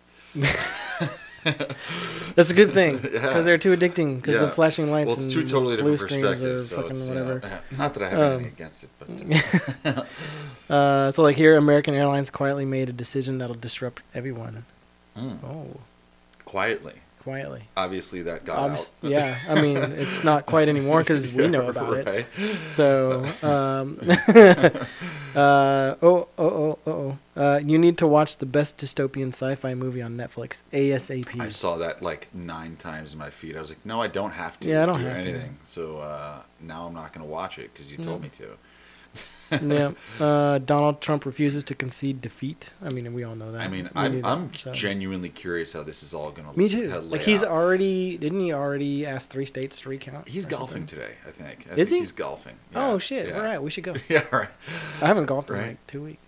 That's a good thing because yeah. they're too addicting because yeah. the flashing lights well, it's two and totally blue different screens perspectives, or so fucking whatever. You know, not that I have um, anything against it, but uh, so like here, American Airlines quietly made a decision that'll disrupt everyone. Mm. Oh, quietly, quietly. Obviously, that got Obvi- out. Yeah, I mean, it's not quite anymore because we know about right. it. So, um, uh, oh, oh, oh, oh. oh. Uh, you need to watch the best dystopian sci-fi movie on Netflix, ASAP. I saw that like nine times in my feed. I was like, no, I don't have to yeah, I don't do have anything. To. So uh, now I'm not going to watch it because you told yeah. me to. yeah. Uh, Donald Trump refuses to concede defeat. I mean, we all know that. I mean, we I'm, that, I'm so. genuinely curious how this is all going to look. Me too. Like he's out. already, didn't he already ask three states to recount? He's golfing something? today, I think. I is think he? He's golfing. Yeah. Oh, shit. Yeah. All right. We should go. yeah, right. I haven't golfed right. in like two weeks.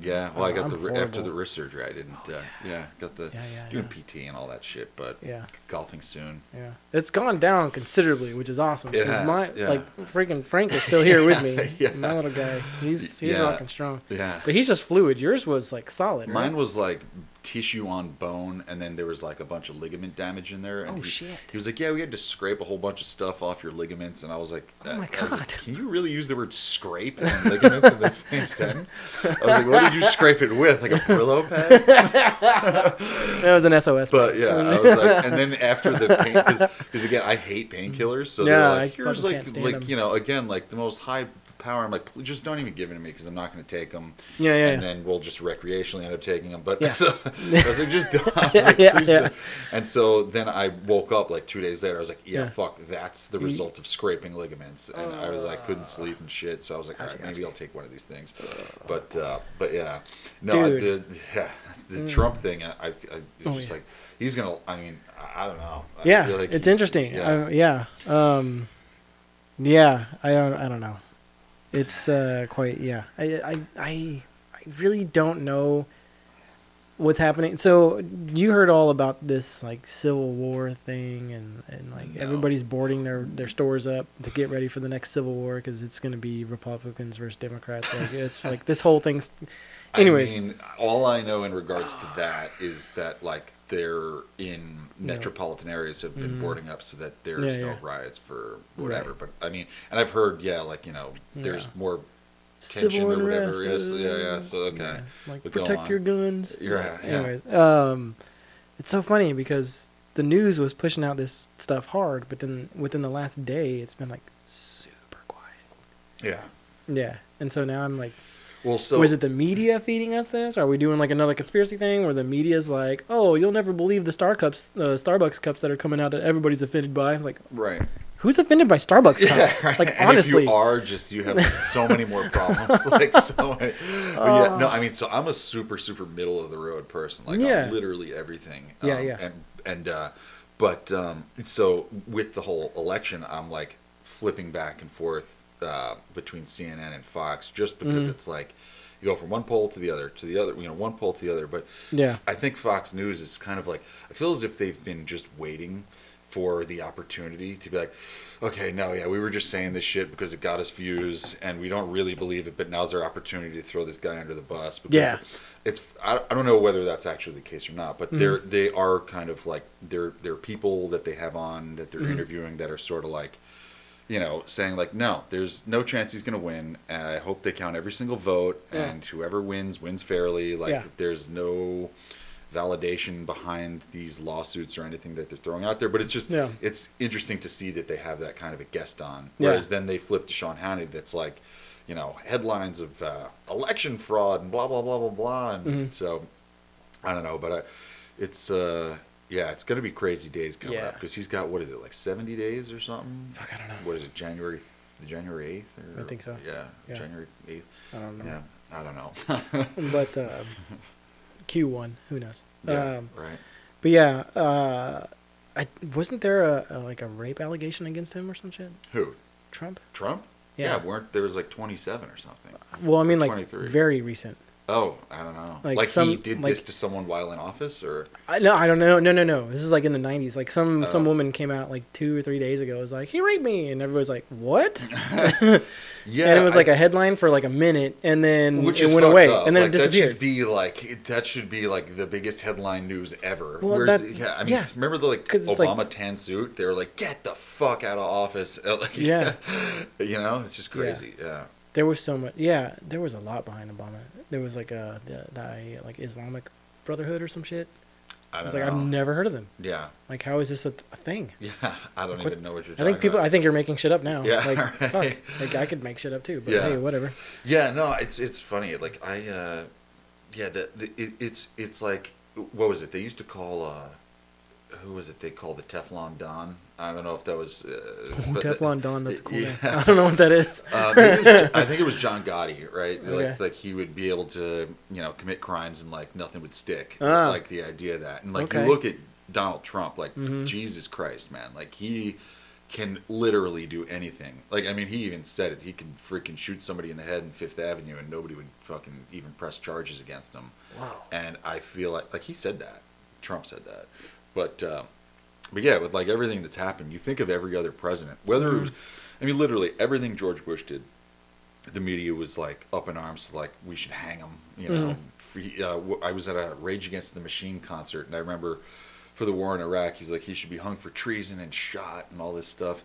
yeah, well, oh, I got I'm the horrible. after the wrist surgery. I didn't. Oh, yeah. Uh, yeah, got the yeah, yeah, doing yeah. P T and all that shit, but yeah. golfing soon. Yeah, it's gone down considerably, which is awesome. It has, my, yeah. Like freaking Frank is still here yeah, with me. Yeah. My little guy, he's he's yeah. rocking strong. Yeah, but he's just fluid. Yours was like solid. Mine right? was like tissue on bone, and then there was like a bunch of ligament damage in there. And oh he, shit! He was like, "Yeah, we had to scrape a whole bunch of stuff off your ligaments," and I was like, "Oh my God! Like, can you really use the word scrape and ligaments in the same sentence?" I was like, "What did you scrape it with? Like a Brillo pad?" That was an S O S. But yeah, I was like, and then after the pain, because again, I hate painkillers, so yeah, they're like, "Here's like, like them. you know, again, like the most high." power. I'm like, just don't even give it to me because I'm not going to take them. Yeah, yeah. And yeah. then we'll just recreationally end up taking them. But yeah. so, I was like, just don't. I was like, yeah, yeah, yeah. And so then I woke up like two days later. I was like, yeah, yeah. fuck, that's the result of scraping ligaments. And uh, I was like, couldn't sleep and shit. So I was like, all right, maybe you. I'll take one of these things. But uh, but yeah, no, Dude. the yeah, the mm. Trump thing. I, I, I it's oh, just yeah. like he's gonna. I mean, I don't know. I yeah, feel like it's interesting. Yeah. I, yeah. Um, Yeah, I don't. I don't know. It's uh, quite. Yeah, I, I, I, I really don't know what's happening. So you heard all about this like Civil War thing, and, and like no. everybody's boarding their, their stores up to get ready for the next Civil War because it's going to be Republicans versus Democrats. Like it's like this whole thing's. Anyways, I mean, all I know in regards to that is that like. They're in no. metropolitan areas have been mm. boarding up so that there's yeah, no yeah. riots for whatever. Right. But I mean, and I've heard, yeah, like, you know, there's yeah. more tension Civil or whatever. Yes, yeah, yeah. So, okay. Yeah. Like, What's protect your guns. Yeah, yeah. Anyways, um, it's so funny because the news was pushing out this stuff hard, but then within the last day, it's been like super quiet. Yeah. Yeah. And so now I'm like, Well, so was it the media feeding us this? Or are we doing like another conspiracy thing where the media's like, "Oh, you'll never believe the Star cups, uh, Starbucks cups that are coming out that everybody's offended by." I'm like, right? Who's offended by Starbucks cups? Yeah, right. Like and honestly, if you are just you have so many more problems. Like so many. But yeah, no, I mean, so I'm a super, super middle of the road person. Like yeah. on literally everything. Um, yeah, yeah. And and uh, but um, so with the whole election, I'm like flipping back and forth. Uh, between C N N and Fox, just because mm. it's like you go from one poll to the other to the other, you know, one poll to the other. But yeah, I think Fox News is kind of like I feel as if they've been just waiting for the opportunity to be like, okay, no, yeah, we were just saying this shit because it got us views, and we don't really believe it, but now's our opportunity to throw this guy under the bus. Because yeah, it's I, I don't know whether that's actually the case or not, but mm. they're they are kind of like they're they're people that they have on that they're mm. interviewing that are sort of like. You know, saying like, no, there's no chance he's going to win. And I hope they count every single vote, yeah. and whoever wins wins fairly. Like, yeah. there's no validation behind these lawsuits or anything that they're throwing out there. But it's just, yeah. it's interesting to see that they have that kind of a guest on. Whereas yeah. then they flip to Sean Hannity, that's like, you know, headlines of uh, election fraud and blah blah blah blah blah. And mm-hmm. so, I don't know, but I, it's. Uh, Yeah, it's going to be crazy days coming yeah. up because he's got, what is it, like seventy days or something? Fuck, I don't know. What is it, January January eighth? Or, I think so. Yeah, yeah, January eighth. I don't know. Yeah, I don't know. But uh, Q one, who knows? Yeah, um, right. But yeah, uh, I, wasn't there a, a like a rape allegation against him or some shit? Who? Trump. Trump? Yeah, yeah weren't, there was like twenty-seven or something. Well, I mean like twenty-three. Very recent. Oh, I don't know. Like, like some, he did like, this to someone while in office, or I, no, I don't know. No, no, no. This is like in the nineties. Like some, oh. some woman came out like two or three days ago. Was like, he raped me, and everybody's like, what? Yeah, and it was like I, a headline for like a minute, and then which it went away, up. And then like, it disappeared. That should be like that should be like the biggest headline news ever. Well, that, yeah, I mean, yeah. remember the like Obama like, tan suit? They were like, get the fuck out of office. Like, yeah, you know, it's just crazy. Yeah. yeah, there was so much. Yeah, there was a lot behind Obama. There was like a the, the, like Islamic Brotherhood or some shit. I don't know. I was like, know. I've never heard of them. Yeah. Like, how is this a, th- a thing? Yeah, I don't like, even what, know what you're talking I think people. About. I think you're making shit up now. Yeah. Like, right. fuck. Like, I could make shit up too, but yeah. hey, whatever. Yeah, no, it's it's funny. Like, I, uh, yeah, the, the it, it's it's like, what was it? They used to call, uh, who was it? They called the Teflon Don. I don't know if that was... Uh, oh, Teflon Don, that's cool. Yeah. I don't know what that is. uh, was, I think it was John Gotti, right? Okay. Like, like he would be able to, you know, commit crimes and like nothing would stick. Ah. Like the idea of that. And like okay. you look at Donald Trump, like mm-hmm. Jesus Christ, man. Like he can literally do anything. Like, I mean, he even said it. He can freaking shoot somebody in the head in Fifth Avenue and nobody would fucking even press charges against him. Wow. And I feel like, like he said that. Trump said that. But... Uh, But yeah, with like everything that's happened, you think of every other president. Whether it was, I mean, literally everything George Bush did, the media was like up in arms, like we should hang him. You know, mm-hmm. uh, I was at a Rage Against the Machine concert, and I remember for the war in Iraq, he's like he should be hung for treason and shot and all this stuff.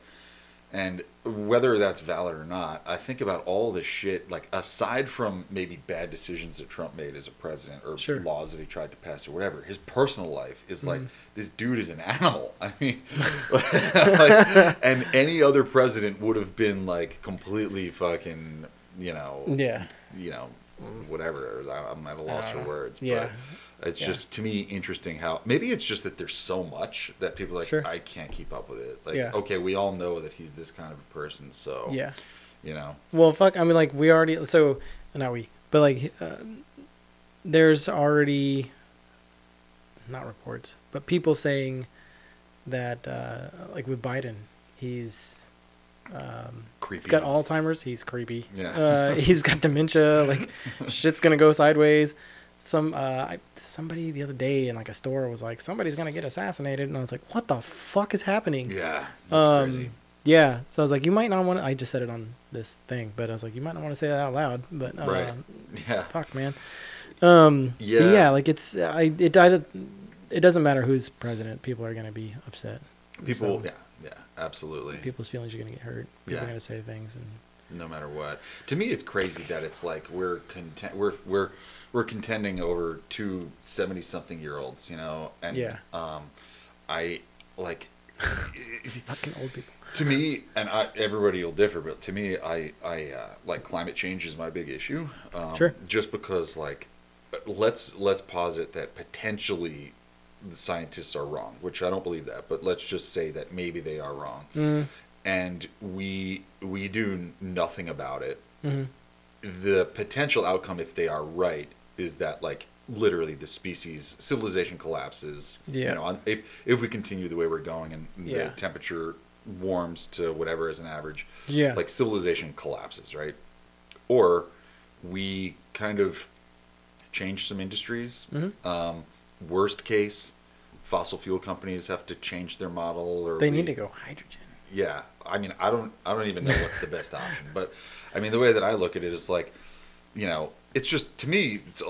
And whether that's valid or not, I think about all this shit, like, aside from maybe bad decisions that Trump made as a president or sure. laws that he tried to pass or whatever, his personal life is mm-hmm. like, this dude is an animal. I mean, like, and any other president would have been, like, completely fucking, you know, yeah. you know, whatever. I'm at a loss for words. Yeah. But it's yeah. just, to me, interesting how, maybe it's just that there's so much that people are like, sure. I can't keep up with it. Like, yeah. okay, we all know that he's this kind of a person, so, yeah. you know. Well, fuck, I mean, like, we already, so, not we, but, like, uh, there's already, not reports, but people saying that, uh, like, with Biden, he's... Um, creepy. He's got Alzheimer's. He's creepy. Yeah. uh, he's got dementia. Like, shit's gonna go sideways. Some uh, I, somebody the other day in like a store was like, somebody's gonna get assassinated, and I was like, what the fuck is happening? Yeah, that's um, crazy. Yeah. So I was like, you might not want to. I just said it on this thing, but I was like, you might not want to say that out loud. But uh, right. Yeah. Fuck, man. Um. Yeah. Yeah. Like it's. I. It. I, it doesn't matter who's president. People are gonna be upset. People. So. Yeah. Yeah, absolutely. People's feelings are going to get hurt. People yeah. are going to say things, and no matter what. To me, it's crazy that it's like we're content we're we're we're contending over two seventy-something year olds, you know. And yeah. um, I like fucking old people. To me, and I, everybody will differ, but to me, I I uh, like climate change is my big issue. Um, sure. Just because, like, let's let's posit that potentially. The scientists are wrong, which I don't believe that, but let's just say that maybe they are wrong. Mm. And we we do nothing about it. Mm-hmm. The potential outcome, if they are right, is that, like, literally the species, civilization collapses. Yeah. You know, if if we continue the way we're going and yeah. the temperature warms to whatever as an average, yeah. like, civilization collapses, right? Or we kind of change some industries. Mm-hmm. Um Worst case, fossil fuel companies have to change their model, or they we, need to go hydrogen. Yeah, I mean, I don't, I don't even know what's the best option. But I mean, the way that I look at it is like, you know, it's just to me it's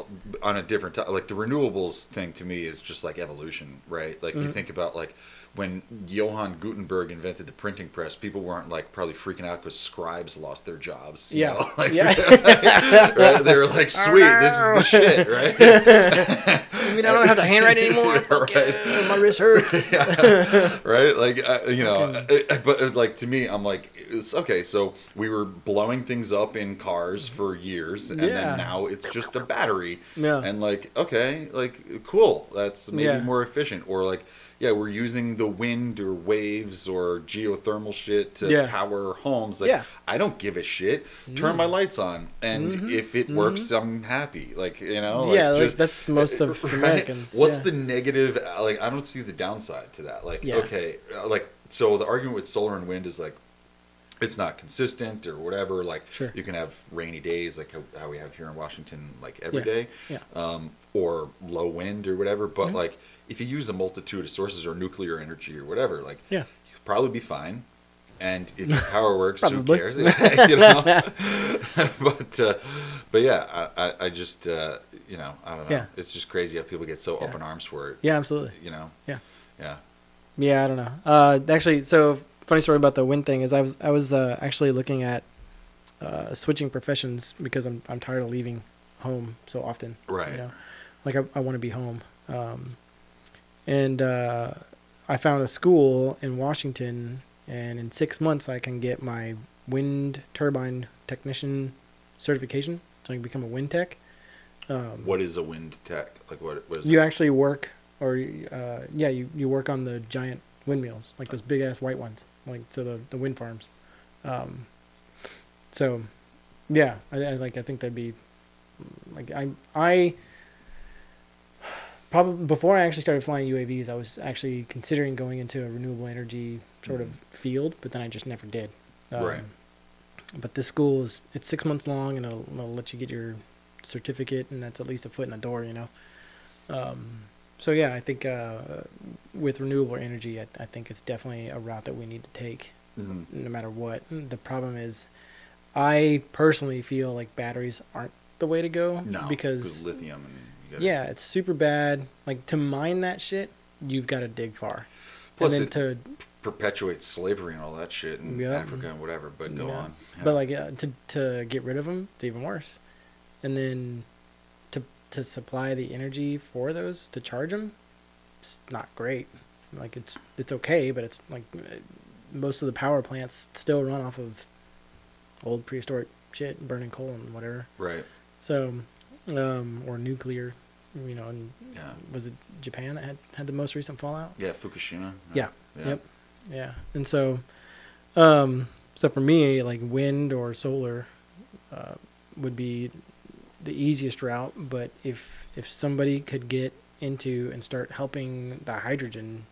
on a different t- like the renewables thing to me is just like evolution, right? Like mm-hmm. you think about like when Johann Gutenberg invented the printing press, people weren't like probably freaking out because scribes lost their jobs. You yeah, know? Like, yeah. Right? Right? They were like, "Sweet, oh, no. this is the shit," right? I mean, I don't have to handwrite anymore. Right. Yeah, my wrist hurts. Yeah. Right? Like, uh, you know, okay. But like to me, I'm like, it's okay. So we were blowing things up in cars for years, and yeah. then now it's just a battery. Yeah. And like, okay, like cool. That's maybe yeah. more efficient, or like. Yeah, we're using the wind or waves or geothermal shit to yeah. power homes. Like, yeah. I don't give a shit. Turn mm. my lights on, and mm-hmm. if it mm-hmm. works, I'm happy. Like, you know, yeah, like, just, like that's most of right? Americans. What's yeah. the negative? Like, I don't see the downside to that. Like, yeah. okay, like so the argument with solar and wind is like, it's not consistent or whatever. Like, sure. you can have rainy days, like how, how we have here in Washington, like every yeah. day, yeah. Um, or low wind or whatever. But mm-hmm. like. If you use a multitude of sources or nuclear energy or whatever, like, yeah. you'll probably be fine. And if your power works, who cares? You know? but, uh, but yeah, I, I just, uh, you know, I don't know. Yeah. It's just crazy how people get so yeah. up in arms for it. Yeah, absolutely. You know? Yeah. Yeah. Yeah, I don't know. Uh, actually, so funny story about the wind thing is I was I was uh, actually looking at uh, switching professions because I'm I'm tired of leaving home so often. Right. You know? Like, I, I want to be home. Um And uh, I found a school in Washington, and in six months I can get my wind turbine technician certification, so I can become a wind tech. Um, what is a wind tech? Like what? What is you that? Actually work, or uh, yeah, you, you work on the giant windmills, like those big ass white ones, like so the the wind farms. Um, so, yeah, I, I like I think that'd be like I I. Probably before I actually started flying U A Vs, I was actually considering going into a renewable energy sort mm-hmm. of field, but then I just never did. Um, right. But this school is it's six months long, and it'll, it'll let you get your certificate, and that's at least a foot in the door, you know. Um, so yeah, I think uh, with renewable energy, I, I think it's definitely a route that we need to take, mm-hmm. no matter what. The problem is, I personally feel like batteries aren't the way to go no, because lithium and. Yeah, it's super bad. Like, to mine that shit, you've got to dig far. Plus and then to perpetuates slavery and all that shit in yeah. Africa and whatever, but go yeah. on. Yeah. But like uh, to to get rid of them, it's even worse. And then to to supply the energy for those to charge them, it's not great. Like it's it's okay, but it's like most of the power plants still run off of old prehistoric shit, burning coal and whatever. Right. So, um, or nuclear. You know, and yeah. was it Japan that had, had the most recent fallout? Yeah, Fukushima. Yeah. yeah. Yep. Yeah. And so, um, so for me, like wind or solar uh, would be the easiest route. But if if somebody could get into and start helping the hydrogen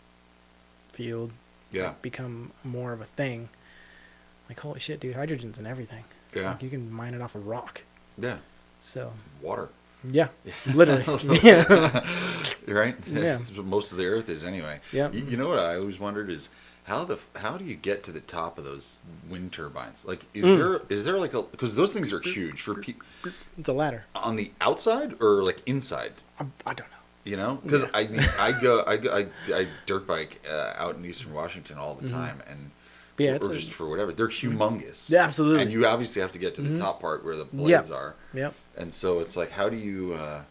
field yeah. become more of a thing, like holy shit, dude, hydrogen's in everything. Yeah. Like, you can mine it off a rock. Yeah. So. Water. Yeah, literally. yeah. Right? Yeah. That's what most of the earth is anyway. Yeah. You, you know what I always wondered is how the how do you get to the top of those wind turbines? Like, is mm. there is there like a because those things are huge for people. It's a ladder on the outside or like inside. I, I don't know. You know, because yeah. I I go I go, I, I dirt bike uh, out in Eastern Washington all the mm-hmm. time and. Yeah, or just a, for whatever. They're humongous. Yeah, absolutely. And you obviously have to get to the mm-hmm. top part where the blades yep. are. Yep. And so it's like, how do you, uh,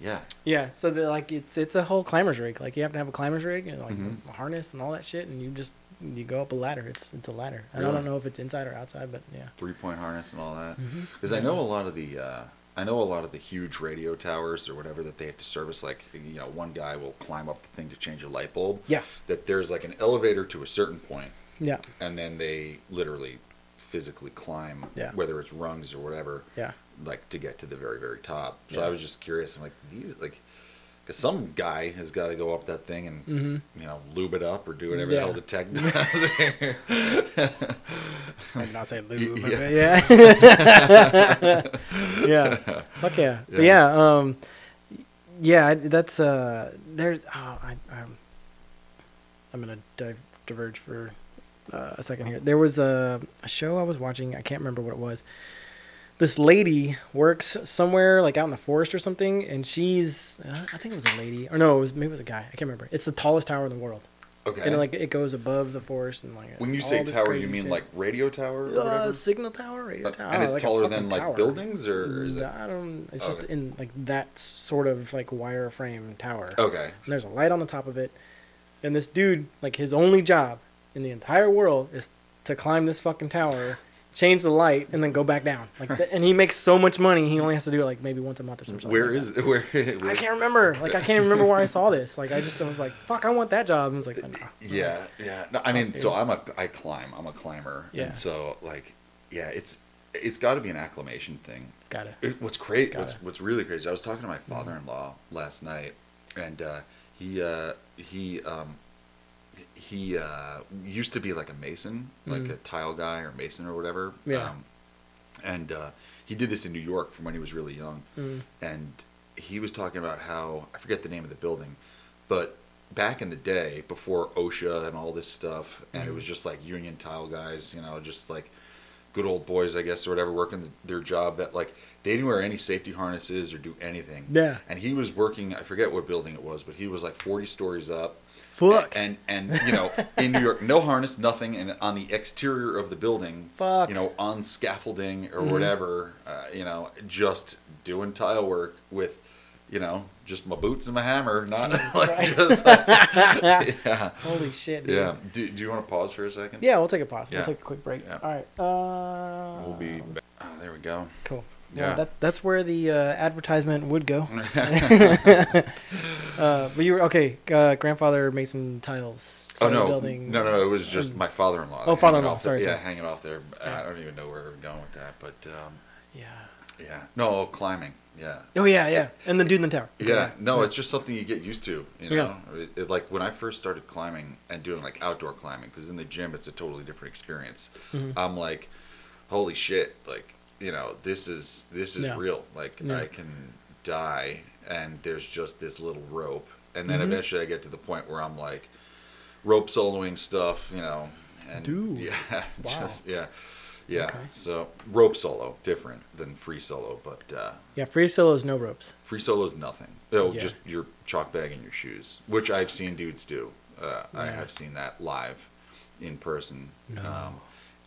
yeah. Yeah, so like it's it's a whole climber's rig. Like you have to have a climber's rig and like mm-hmm. a harness and all that shit. And you just, you go up a ladder. It's it's a ladder. And really? I don't know if it's inside or outside, but yeah. Three-point harness and all that. Because mm-hmm. yeah. I know a lot of the, uh, I know a lot of the huge radio towers or whatever that they have to service, like, you know, one guy will climb up the thing to change a light bulb. Yeah. That there's like an elevator to a certain point. Yeah. And then they literally physically climb, yeah. whether it's rungs or whatever, yeah. like to get to the very, very top. So yeah. I was just curious. I'm like, these, like, because some guy has got to go up that thing and, mm-hmm. you know, lube it up or do whatever yeah. the hell the tech does. I'm not saying lube, yeah. but yeah. yeah. Fuck yeah. yeah. But yeah, um, yeah, that's, uh, there's, oh, I, I'm, I'm going to diverge for. Uh, a second here. There was a, a show I was watching. I can't remember what it was. This lady works somewhere like out in the forest or something, and she's uh, I think it was a lady or no, it was maybe it was a guy. I can't remember. It's the tallest tower in the world. Okay. And like it goes above the forest and like. When you say tower, you mean shit. Like radio tower? Or whatever? Uh, signal tower, radio uh, tower. And it's like taller than like tower. Buildings or is it? I don't. It's okay. just in like that sort of like wire frame tower. Okay. And there's a light on the top of it, and this dude like his only job. In the entire world is to climb this fucking tower, change the light, and then go back down. Like, th- and he makes so much money, he only has to do it like maybe once a month or something. Where like is it? Where, where? I can't remember. Like, I can't even remember where I saw this. Like, I just I was like, fuck, I want that job. And I was like, oh, nah. Yeah, yeah. No, I mean, oh, so I'm a I climb. I'm a climber. Yeah. And so like, yeah, it's it's got to be an acclimation thing. It's gotta. It, what's crazy? What's, what's really crazy? I was talking to my father-in-law last night, and uh, he uh, he. Um, He uh, used to be like a mason, like mm. a tile guy or mason or whatever. Yeah. Um, and uh, he did this in New York from when he was really young. Mm. And he was talking about how, I forget the name of the building, but back in the day before OSHA and all this stuff, and mm. it was just like union tile guys, you know, just like good old boys, I guess, or whatever, working the, their job that like they didn't wear any safety harnesses or do anything. Yeah. And he was working, I forget what building it was, but he was like forty stories up. Fuck. And, and, and, you know, in New York, no harness, nothing, and on the exterior of the building, fuck. You know, on scaffolding or mm-hmm. whatever, uh, you know, just doing tile work with, you know, just my boots and my hammer, not like, just like, yeah. Holy shit, dude. Yeah. Do, do you want to pause for a second? Yeah, we'll take a pause. Yeah. We'll take a quick break. Yeah. All right. Uh, we'll be back. Oh, there we go. Cool. Yeah, yeah that, that's where the uh, advertisement would go. uh, but you were okay. Uh, grandfather Mason Tiles. Oh no, building. no, no, no! It was just um, my father-in-law. Oh, father-in-law. Sorry, the, sorry, yeah, hanging off there. Right. I don't even know where we're going with that, but um, yeah, yeah. No, climbing. Yeah. Oh yeah, yeah. And the dude in the tower. Okay. Yeah. No, it's just something you get used to. You know, yeah. it, it, like when I first started climbing and doing like outdoor climbing, because in the gym it's a totally different experience. Mm-hmm. I'm like, holy shit, like. You know, this is this is yeah. real. Like yeah. I can die, and there's just this little rope, and then mm-hmm. eventually I get to the point where I'm like rope soloing stuff, you know, and dude, yeah, wow. just yeah, yeah. Okay. So rope solo different than free solo, but uh, yeah, free solo is no ropes. Free solo is nothing. It'll yeah. just your chalk bag and your shoes, which I've seen dudes do. Uh, yeah. I have seen that live in person. No. Um,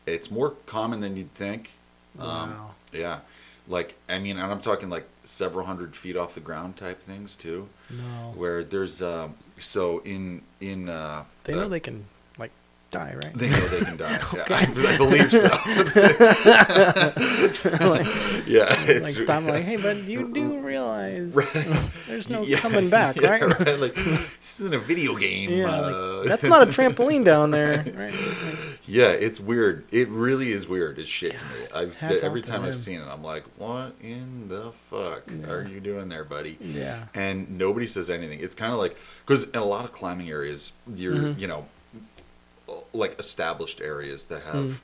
it's more common than you'd think. Um, wow. Yeah. Like, I mean, and I'm talking like several hundred feet off the ground type things too. No. Where there's, um, so in, in, uh, they know uh, they can like die, right? They know they can die. Okay. Yeah, I, I believe so. like, yeah. It's, like, stop, like, hey, but you do realize right. there's no yeah, coming back, yeah, right? right? Like, this isn't a video game. Yeah, uh, like, that's not a trampoline down there. Right. Right. Yeah, it's weird. It really is weird. It's shit God, to me. I've, every time I've seen it, I'm like, what in the fuck yeah. are you doing there, buddy? Yeah. And nobody says anything. It's kind of like, because in a lot of climbing areas, you're, mm-hmm. you know, like established areas that have, mm.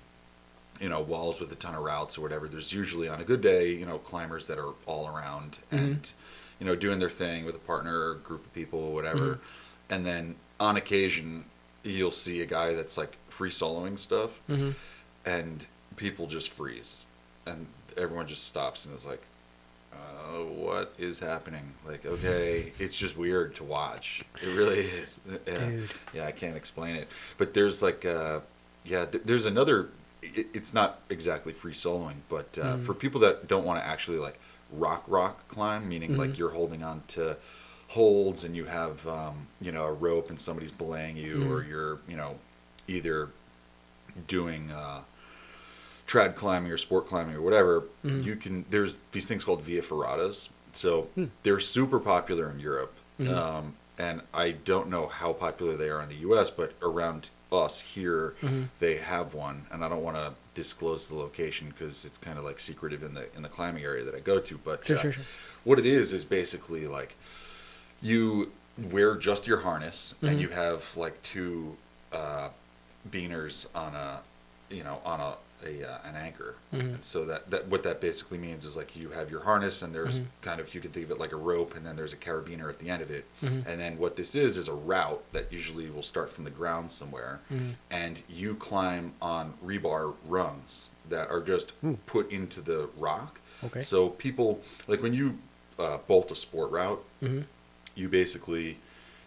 you know, walls with a ton of routes or whatever. There's usually on a good day, you know, climbers that are all around mm-hmm. and, you know, doing their thing with a partner or group of people or whatever. Mm-hmm. And then on occasion, you'll see a guy that's like, free soloing stuff mm-hmm. and people just freeze and everyone just stops and is like, uh, what is happening? Like, okay, it's just weird to watch. It really is. Yeah, yeah I can't explain it. But there's like, uh, yeah, th- there's another, it, it's not exactly free soloing, but uh, mm-hmm. for people that don't want to actually like rock rock climb, meaning mm-hmm. like you're holding on to holds and you have, um, you know, a rope and somebody's belaying you mm-hmm. or you're, you know, either doing uh, trad climbing or sport climbing or whatever, mm. you can, there's these things called via ferratas. So mm. they're super popular in Europe. Mm. Um, and I don't know how popular they are in the U S, but around us here, mm-hmm. they have one. And I don't want to disclose the location because it's kind of like secretive in the in the climbing area that I go to. But sure, uh, sure, sure. what it is is basically like you wear just your harness mm-hmm. and you have like two... Uh, beaners on a, you know, on a, a uh, an anchor. Mm-hmm. And so that, that what that basically means is like you have your harness and there's mm-hmm. kind of, you could think of it like a rope and then there's a carabiner at the end of it. Mm-hmm. And then what this is is a route that usually will start from the ground somewhere mm-hmm. and you climb on rebar rungs that are just Ooh. Put into the rock. Okay. So people, like when you uh, bolt a sport route, mm-hmm. you basically,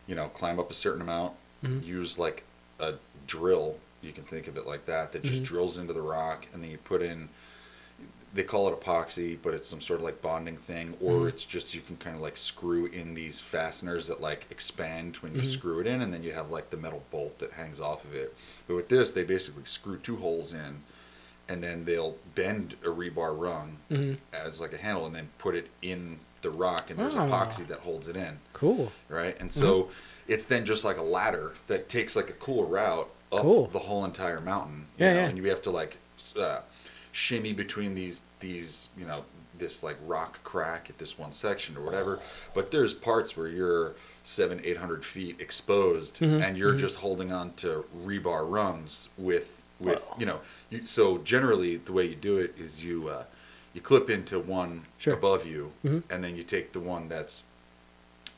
you know, climb up a certain amount, mm-hmm. use like a drill, you can think of it like that, that just mm-hmm. drills into the rock and then you put in, they call it epoxy, but it's some sort of like bonding thing or mm-hmm. it's just you can kind of like screw in these fasteners that like expand when you mm-hmm. screw it in and then you have like the metal bolt that hangs off of it. But with this, they basically screw two holes in and then they'll bend a rebar rung mm-hmm. as like a handle and then put it in the rock and there's oh. epoxy that holds it in. Cool. Right? And so... Mm-hmm. It's then just like a ladder that takes like a cool route up cool. the whole entire mountain. You yeah, know? Yeah. And you have to like uh, shimmy between these, these, you know, this like rock crack at this one section or whatever. But there's parts where you're seven, eight hundred feet exposed mm-hmm. and you're mm-hmm. just holding on to rebar rungs with, with Whoa. You know. You, so generally the way you do it is you, uh, you clip into one sure. above you mm-hmm. and then you take the one that's,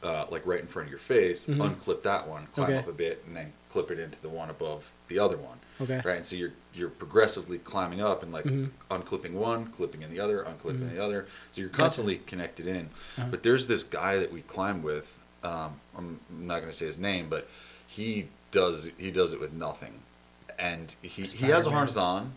Uh, like right in front of your face, mm-hmm. unclip that one, climb okay. up a bit, and then clip it into the one above the other one. Okay. Right, and so you're you're progressively climbing up and like mm-hmm. unclipping one, clipping in the other, unclipping mm-hmm. the other. So you're constantly gotcha. Connected in. Uh-huh. But there's this guy that we climb with. Um, I'm not going to say his name, but he does he does it with nothing, and he Spider-Man. He has a harness on,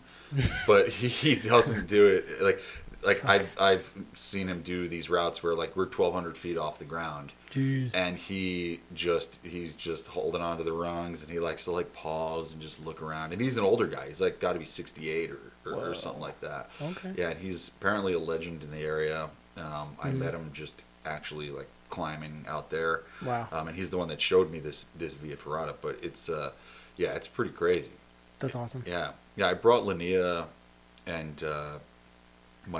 but he, he doesn't do it like. Like okay. I've I've seen him do these routes where like we're twelve hundred feet off the ground, Jeez. And he just he's just holding on to the rungs and he likes to like pause and just look around. And he's an older guy; he's like got to be sixty-eight or, or, or something like that. Okay. Yeah, and he's apparently a legend in the area. Um, I mm-hmm. met him just actually like climbing out there. Wow. Um, and he's the one that showed me this this Via Ferrata. But it's uh, yeah, it's pretty crazy. That's awesome. Yeah, yeah. I brought Linnea and. Uh,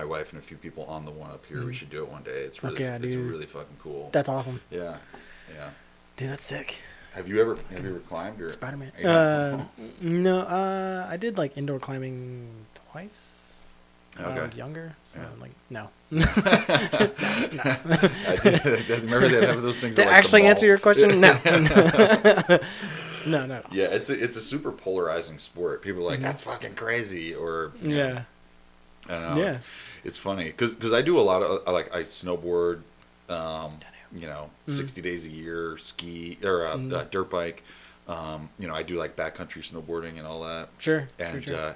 my wife and a few people on the one up here. We should do it one day. It's really, okay, it's dude. really fucking cool. That's awesome. Yeah, yeah. Dude, that's sick. Have you ever, have you ever climbed? Or Spider-Man. Uh, no, uh, I did like indoor climbing twice when okay. I was younger. So yeah. I'm like, no. no, no. I did, remember that have those things. To that like actually answer your question, no. no, no. Yeah, it's a, it's a super polarizing sport. People are like, that's fucking crazy, or yeah. yeah. I don't know. Yeah. It's, it's funny because I do a lot of, like, I snowboard, um, you know, mm. sixty days a year, ski, or uh, mm. uh, dirt bike. Um, you know, I do like backcountry snowboarding and all that. Sure. And sure, sure. Uh,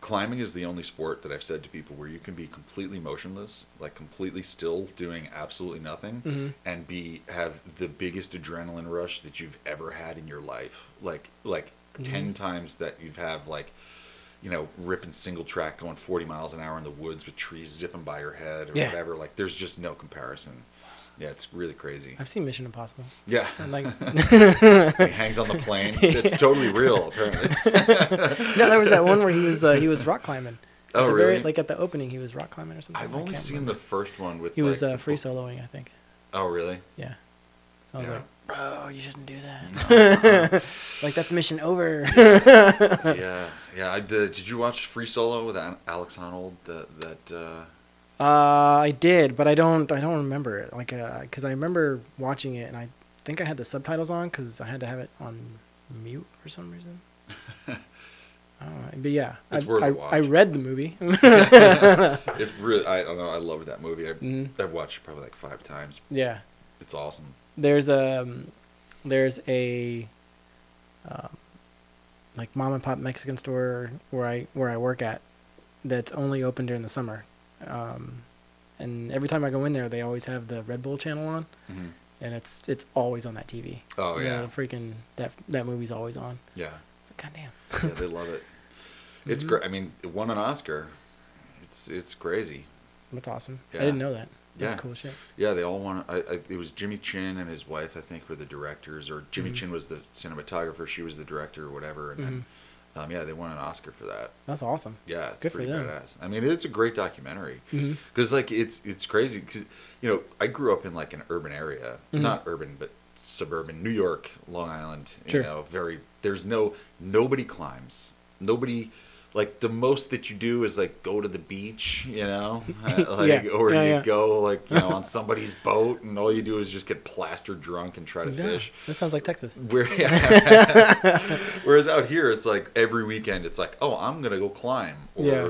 climbing is the only sport that I've said to people where you can be completely motionless, like completely still, doing absolutely nothing, mm-hmm. and be have the biggest adrenaline rush that you've ever had in your life. Like like mm-hmm. ten times that you've have like, you know, ripping single track going forty miles an hour in the woods with trees zipping by your head or yeah. whatever. Like, there's just no comparison. Yeah, it's really crazy. I've seen Mission Impossible. Yeah. And like he hangs on the plane. It's totally real, apparently. No, there was that one where he was uh, he was rock climbing. Oh, really? Very, like at the opening, he was rock climbing or something. I've only seen remember. the first one with. He like, was uh, free bo- soloing, I think. Oh, really? Yeah. So I was yeah. like, bro, you shouldn't do that. No. Like, that's mission over. yeah, yeah. yeah. I, the, did you watch Free Solo with Alex Honnold? The, that. Uh... Uh, I did, but I don't. I don't remember it. Like, uh, cause I remember watching it, and I think I had the subtitles on, cause I had to have it on mute for some reason. uh, but yeah, it's I, worth I, a watch. I read the movie. It's really. I don't know. I love that movie. I, mm-hmm. I've watched it probably like five times. Yeah. It's awesome. There's a, there's a, um, like mom and pop Mexican store where I where I work at, that's only open during the summer. Um, and every time I go in there, they always have the Red Bull channel on, mm-hmm. and it's it's always on that T V. Oh yeah, you know, freaking that that movie's always on. Yeah, it's like, goddamn. Yeah, they love it. It's mm-hmm. great. I mean, it won an Oscar. It's it's crazy. That's awesome. Yeah. I didn't know that. That's yeah. cool shit. Yeah, they all won. I, I, it was Jimmy Chin and his wife, I think, were the directors, or Jimmy mm-hmm. Chin was the cinematographer. She was the director, or whatever. And mm-hmm. then, Um, yeah, they won an Oscar for that. That's awesome. Yeah, it's good for them. Badass. I mean, it's a great documentary because, mm-hmm. like, it's it's crazy because, you know, I grew up in like an urban area, mm-hmm. not urban but suburban New York, Long Island. Sure. You know, very there's no nobody climbs, nobody like the most that you do is like go to the beach, you know, like yeah. or yeah, you yeah. go like you know on somebody's boat and all you do is just get plastered drunk and try to yeah. fish. That sounds like Texas. Where, yeah. Whereas out here, it's like every weekend, it's like, oh, I'm gonna go climb or yeah.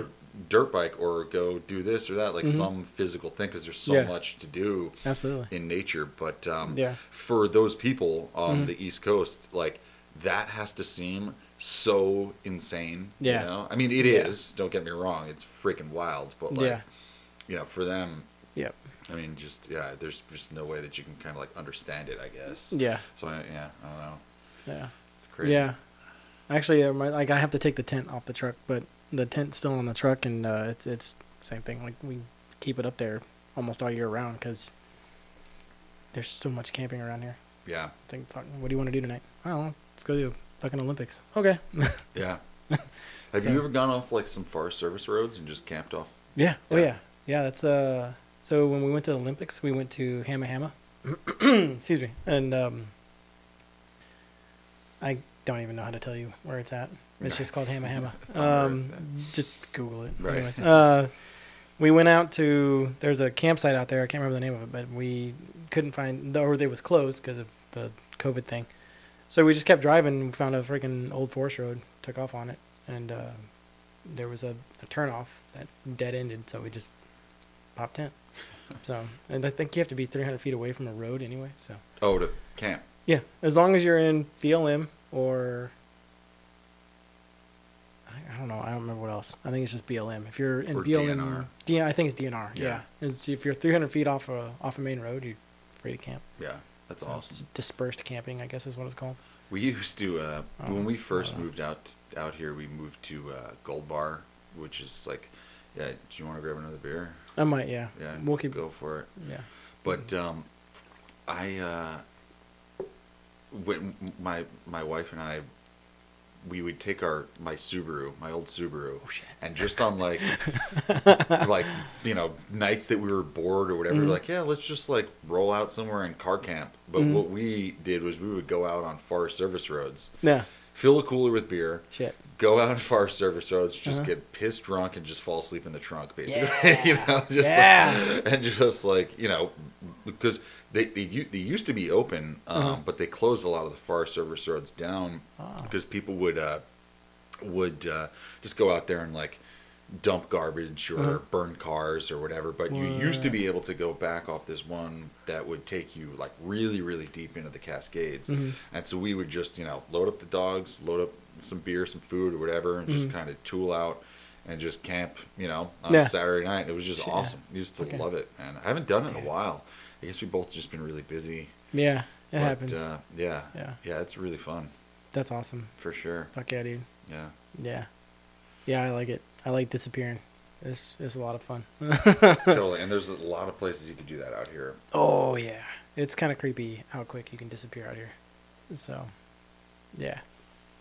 dirt bike or go do this or that, like mm-hmm. some physical thing because there's so yeah. much to do absolutely in nature. But um, yeah. for those people on mm-hmm. the East Coast, like that has to seem so insane, yeah. you know? I mean, it yeah. is, don't get me wrong, it's freaking wild, but like, yeah. you know, for them, yep. I mean, just, yeah, there's just no way that you can kind of like understand it, I guess. Yeah. So, I, yeah, I don't know. Yeah. It's crazy. Yeah. Actually, uh, my, like, I have to take the tent off the truck, but the tent's still on the truck, and uh, it's, it's same thing, like, we keep it up there almost all year round, because there's so much camping around here. Yeah. I think, fuck, what do you want to do tonight? I don't know, let's go do fucking Olympics. Okay. Yeah. Have so. you ever gone off like some Forest Service roads and just camped off? Yeah. yeah. Oh yeah. Yeah. That's uh. So when we went to the Olympics, we went to Hamma Hamma. Excuse me. And um. I don't even know how to tell you where it's at. It's just called Hamma Hamma. um, just Google it. Right. Anyways, uh, we went out to there's a campsite out there. I can't remember the name of it, but we couldn't find or they was closed because of the COVID thing. So we just kept driving, found a freaking old forest road, took off on it, and uh, there was a, a turnoff that dead-ended, so we just popped in. So, and I think you have to be three hundred feet away from a road anyway, so. Oh, to camp. Yeah, as long as you're in B L M or, I, I don't know, I don't remember what else. I think it's just B L M. If you're in or B L M. D N R. D, I think it's D N R, yeah. yeah. If you're three hundred feet off a, off a main road, you're free to camp. Yeah. That's awesome. Dispersed camping, I guess, is what it's called. We used to uh, um, when we first moved out out here. We moved to uh, Gold Bar, which is like, yeah. Do you want to grab another beer? I might, yeah. Yeah, we'll keep go for it. Yeah. But um, I, uh, when my my wife and I, we would take our my Subaru, my old Subaru, oh, shit. and just on like, like you know, nights that we were bored or whatever, mm-hmm. like yeah, let's just like roll out somewhere and car camp. But mm-hmm. what we did was we would go out on Forest Service roads, yeah, fill a cooler with beer, shit, go out on Forest Service roads, just uh-huh. get pissed drunk and just fall asleep in the trunk, basically, yeah. you know, just yeah. like, and just like you know, because they they, they used to be open, um, uh-huh. but they closed a lot of the Forest Service roads down oh. because people would uh, would uh, just go out there and like dump garbage or uh-huh. burn cars or whatever. But Whoa. you used to be able to go back off this one that would take you like really, really deep into the Cascades. Mm-hmm. And so we would just, you know, load up the dogs, load up some beer, some food or whatever, and mm-hmm. just kind of tool out and just camp, you know, on yeah. Saturday night. It was just yeah. awesome. I used to okay. love it. And I haven't done it in a while. I guess we both just been really busy. Yeah, it but, happens. Uh, yeah. yeah. Yeah, it's really fun. That's awesome. For sure. Fuck yeah, dude. Yeah. Yeah. Yeah, I like it. I like disappearing. It's it's a lot of fun. Totally. And there's a lot of places you can do that out here. Oh, yeah. It's kind of creepy how quick you can disappear out here. So, yeah.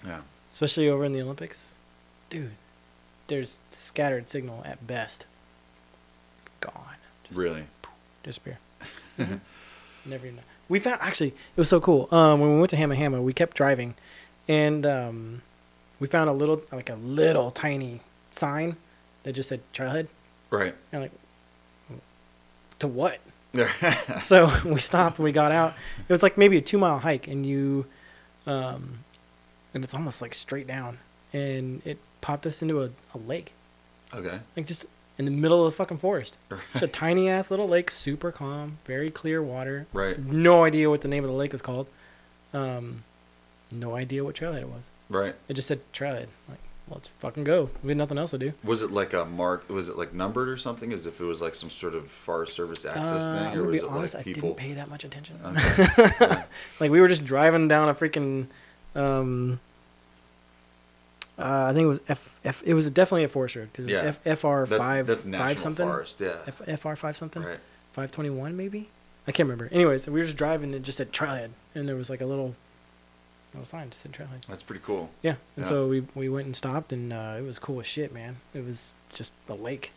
Yeah. Especially over in the Olympics. Dude, there's scattered signal at best. Gone. Just really? Poof, disappear. Mm-hmm. Never even know. We found, actually, it was so cool. Um, when we went to Hamma Hamma, we kept driving. And um, we found a little, like a little tiny... sign that just said trailhead, right? And like, to what? So we stopped and we got out. It was like maybe a two mile hike, and you, um, and it's almost like straight down, and it popped us into a, a lake. Okay. Like just in the middle of the fucking forest. Right. It's a tiny ass little lake, super calm, very clear water. Right. No idea what the name of the lake is called. Um, no idea what trailhead it was. Right. It just said trailhead. Like, let's fucking go. We had nothing else to do. Was it like a mark? Was it like numbered or something? As if it was like some sort of Forest Service access uh, thing, or was it honest, like people? I didn't pay that much attention. Okay. Yeah. Like we were just driving down a freaking. Um, uh, I think it was F. F it was definitely a forest road because it was yeah. F, FR that's, five. That's national five something. Forest. Yeah. F, FR five something. Right. Five twenty one maybe. I can't remember. Anyways, we were just driving and just said trailhead, and there was like a little. No sign, just in trailhead. That's pretty cool. Yeah, and yeah. so we we went and stopped, and uh, it was cool as shit, man. It was just a lake.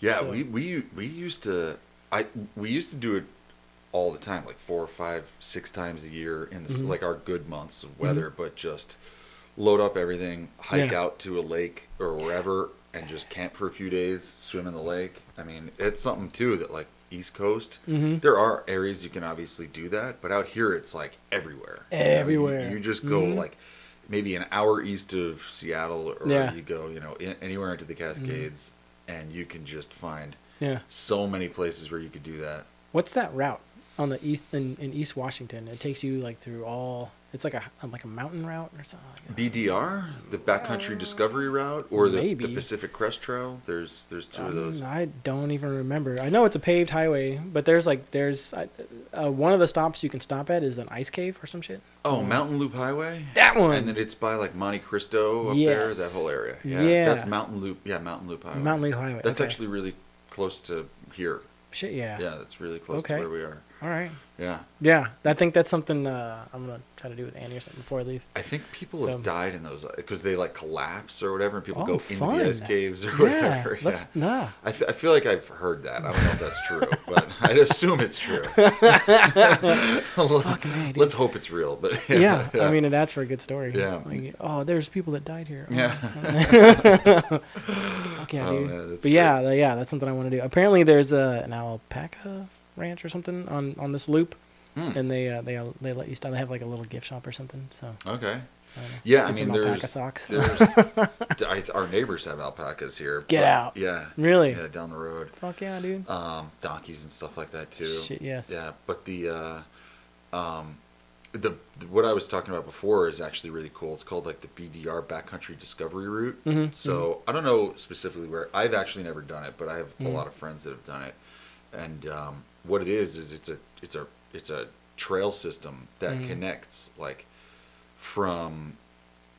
Yeah, so. we, we we used to, I we used to do it all the time, like four or five, six times a year in the, mm-hmm. like our good months of weather, mm-hmm. but just load up everything, hike yeah. out to a lake or wherever, and just camp for a few days, swim in the lake. I mean, it's something too that like. East Coast, mm-hmm. there are areas you can obviously do that, but out here it's like everywhere. Everywhere. You, know, you, you just go mm-hmm. like maybe an hour east of Seattle, or yeah. you go, you know, in, anywhere into the Cascades, mm-hmm. and you can just find yeah. so many places where you could do that. What's that route on the east in, in East Washington? It takes you like through all. It's like a like a mountain route or something. Like B D R, the Backcountry uh, Discovery Route, or the, the Pacific Crest Trail. There's there's two um, of those. I don't even remember. I know it's a paved highway, but there's like there's uh, one of the stops you can stop at is an ice cave or some shit. Oh, um, Mountain Loop Highway. That one. And then it's by like Monte Cristo up yes. there, that whole area. Yeah, yeah. That's Mountain Loop. Yeah, Mountain Loop Highway. Mountain Loop Highway. That's okay. actually really close to here. Shit, yeah. Yeah, that's really close okay. to where we are. All right. Yeah. Yeah. I think that's something uh, I'm going to try to do with Annie or something before I leave. I think people so. have died in those because they like collapse or whatever and people oh, go fun. into the ice caves or yeah, whatever. Let's, yeah. Nah. I, f- I feel like I've heard that. I don't know if that's true, but I'd assume it's true. Fucking hey, dude. Let's hope it's real. But yeah, yeah, yeah. I mean, it adds for a good story. Yeah. Like, oh, there's people that died here. Oh, yeah. Fuck yeah, dude. Oh, yeah, but yeah, great. yeah, that's something I want to do. Apparently, there's uh, an alpaca ranch or something on on this loop hmm. and they uh, they they let you stop. They have like a little gift shop or something, so okay so, yeah I mean there's, socks. there's I, our neighbors have alpacas here get but, out yeah really yeah down the road. Fuck yeah, dude. Um donkeys and stuff like that too. Shit, yes. Yeah, but the uh um the what I was talking about before is actually really cool. It's called like the B D R Backcountry Discovery Route. Mm-hmm. So mm-hmm. I don't know specifically where. I've actually never done it, but I have mm-hmm. a lot of friends that have done it. And um what it is is it's a it's a it's a trail system that mm. connects like from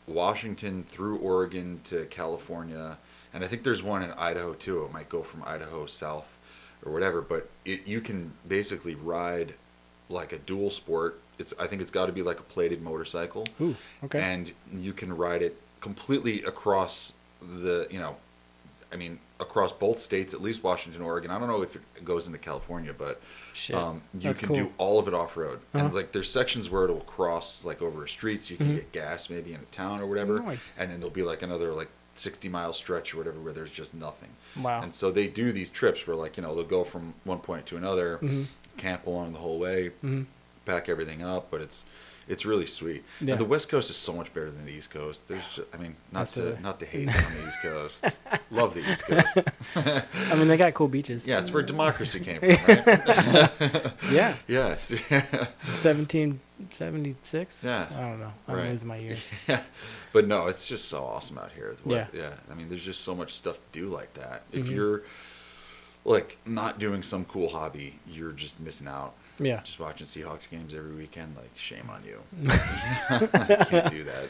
Washington through Oregon to California, and I think there's one in Idaho too. It might go from Idaho south or whatever, but it, you can basically ride like a dual sport. It's I think it's got to be like a plated motorcycle. Ooh, okay. And you can ride it completely across the you know, I mean. across both states, at least Washington, Oregon. I don't know if it goes into California, but um, you That's can cool. do all of it off-road. Uh-huh. And like there's sections where it'll cross like over a street, so you can mm-hmm. get gas maybe in a town or whatever. Nice. And then there'll be like another like sixty mile stretch or whatever where there's just nothing. Wow. And so they do these trips where like, you know, they'll go from one point to another, mm-hmm. camp along the whole way, mm-hmm. pack everything up, but it's it's really sweet. Yeah. And the West Coast is so much better than the East Coast. There's, just, I mean, not Absolutely. to not to hate on the East Coast. Love the East Coast. I mean, they got cool beaches. Yeah, it's where democracy came from, right? Yeah. Yes. seventeen seventy-six Yeah. I don't know. I'm right. losing my ears. Yeah. But no, it's just so awesome out here. What, yeah. Yeah. I mean, there's just so much stuff to do like that. If mm-hmm. you're like not doing some cool hobby, you're just missing out. Yeah. Just watching Seahawks games every weekend, like, shame on you. I can't do that.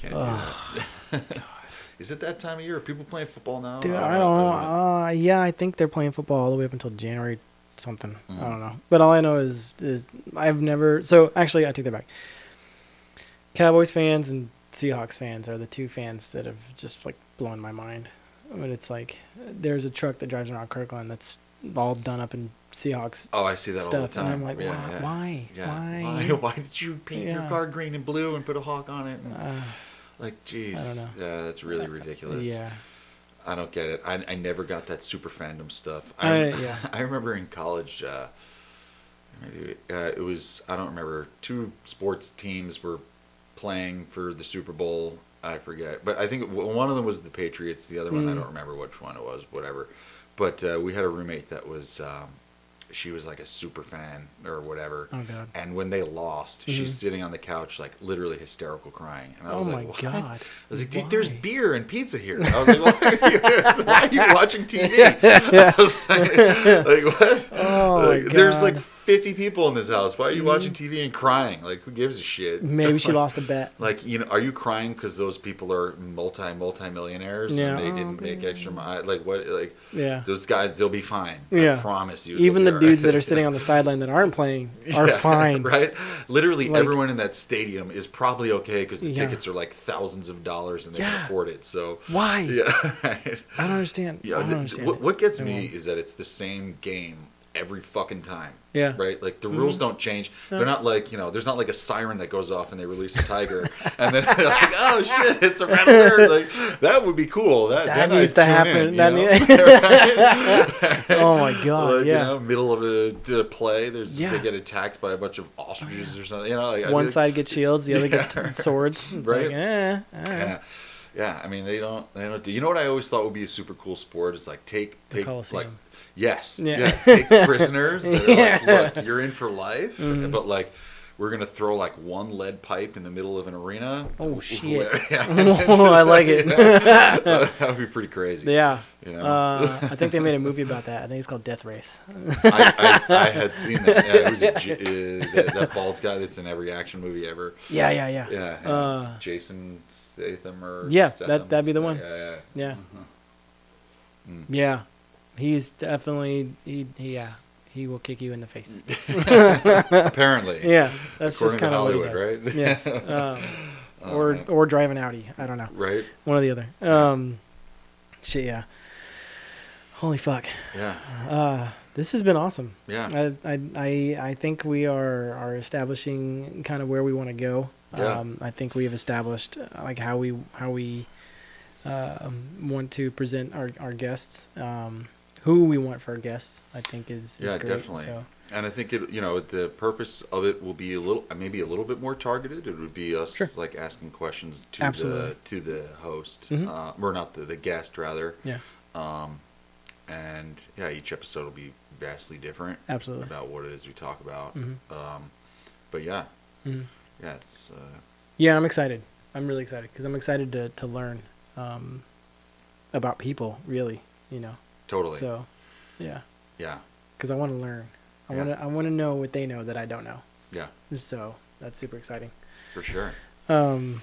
Can't oh, do that. Is it that time of year? Are people playing football now? Dude, I don't know. Uh, yeah, I think they're playing football all the way up until January something. Mm-hmm. I don't know. But all I know is, is I've never... So, actually, I take that back. Cowboys fans and Seahawks fans are the two fans that have just, like, blown my mind. I mean, it's like, there's a truck that drives around Kirkland that's all done up in Seahawks. Oh, I see that stuff, all the time. And I'm like, yeah, why? Yeah. Why? Yeah. why? Why? Why did you paint yeah. your car green and blue and put a hawk on it? And, uh, like, geez. I don't know. Yeah, that's really ridiculous. Yeah. I don't get it. I I never got that super fandom stuff. I uh, yeah. I remember in college, uh, maybe, uh, it was, I don't remember, two sports teams were playing for the Super Bowl. I forget. But I think one of them was the Patriots. The other one, mm. I don't remember which one it was, whatever. But uh, we had a roommate that was, um, she was like a super fan or whatever. Oh, God. And when they lost, mm-hmm. she's sitting on the couch, like literally hysterical crying. And I was oh like, my what? God. I was like, dude, why? There's beer and pizza here. I was like, why are you, why are you watching T V? Yeah, yeah. I was like, like what? Oh, like, my God. There's like fifty people in this house. Why are you mm-hmm. watching T V and crying? Like, who gives a shit? Maybe she like, lost a bet. Like, you know, are you crying because those people are multi multi millionaires yeah. and they didn't make extra money? Like, what? Like, yeah. those guys, they'll be fine. Yeah. I promise you. Even the right. dudes that are sitting on the sideline that aren't playing are yeah, fine. Right? Literally, like, everyone in that stadium is probably okay because the yeah. tickets are like thousands of dollars and they yeah. can afford it. So why? Yeah. Right? I don't understand. Yeah. I don't the, understand what, what gets me is that it's the same game every fucking time. Yeah. Right? Like, the mm-hmm. rules don't change. No. They're not like, you know, there's not like a siren that goes off and they release a tiger. And then they're like, oh, shit, it's a rattler. Like, that would be cool. That, that needs to happen. In, that need- oh, my God, like, yeah. You know, middle of a, a play, there's yeah. they get attacked by a bunch of ostriches oh, yeah. or something. You know, like, one I mean, side like, gets shields, the other yeah. gets swords. It's right? Like, eh, all right. Yeah. Yeah, I mean, they don't, they don't do. You know what I always thought would be a super cool sport is, like, take, take, like, Yes. Yeah. yeah. Take prisoners that are yeah. like, look, you're in for life. Mm-hmm. But like, we're going to throw like one lead pipe in the middle of an arena. Oh, shit. yeah. Oh, I like it. Yeah. That would be pretty crazy. Yeah. You know? uh, I think they made a movie about that. I think it's called Death Race. I, I, I had seen that. Yeah, it was a, uh, that, that bald guy that's in every action movie ever. Yeah, yeah, yeah. Yeah. Uh, Jason Statham or Yeah, Statham that, that'd be the one. Yeah. Yeah. Yeah. Mm-hmm. Mm. yeah. He's definitely, he, he, yeah, he will kick you in the face. Apparently. Yeah, that's according just kind of Hollywood, right? Yes. Um, oh, or man. or drive an Audi. I don't know. Right. One or the other. Um, yeah. Shit, yeah. Holy fuck. Yeah. Uh, this has been awesome. Yeah. I I I, I think we are, are establishing kind of where we want to go. Yeah. Um, I think we have established like how we how we uh, want to present our our guests. Um, Who we want for our guests, I think, is, is yeah, great. Yeah, definitely. So. And I think it, you know, the purpose of it will be a little, maybe a little bit more targeted. It would be us sure. like asking questions to Absolutely. the to the host, mm-hmm. uh, or not the the guest rather. Yeah. Um, and yeah, each episode will be vastly different. Absolutely. About what it is we talk about. Mm-hmm. Um, but yeah, mm-hmm. yeah, it's. Uh, yeah, I'm excited. I'm really excited because I'm excited to to learn, um, about people. Really, you know. Totally. So, yeah. Yeah. Because I want to learn. I yeah. want to. I want to know what they know that I don't know. Yeah. So that's super exciting. For sure. Um,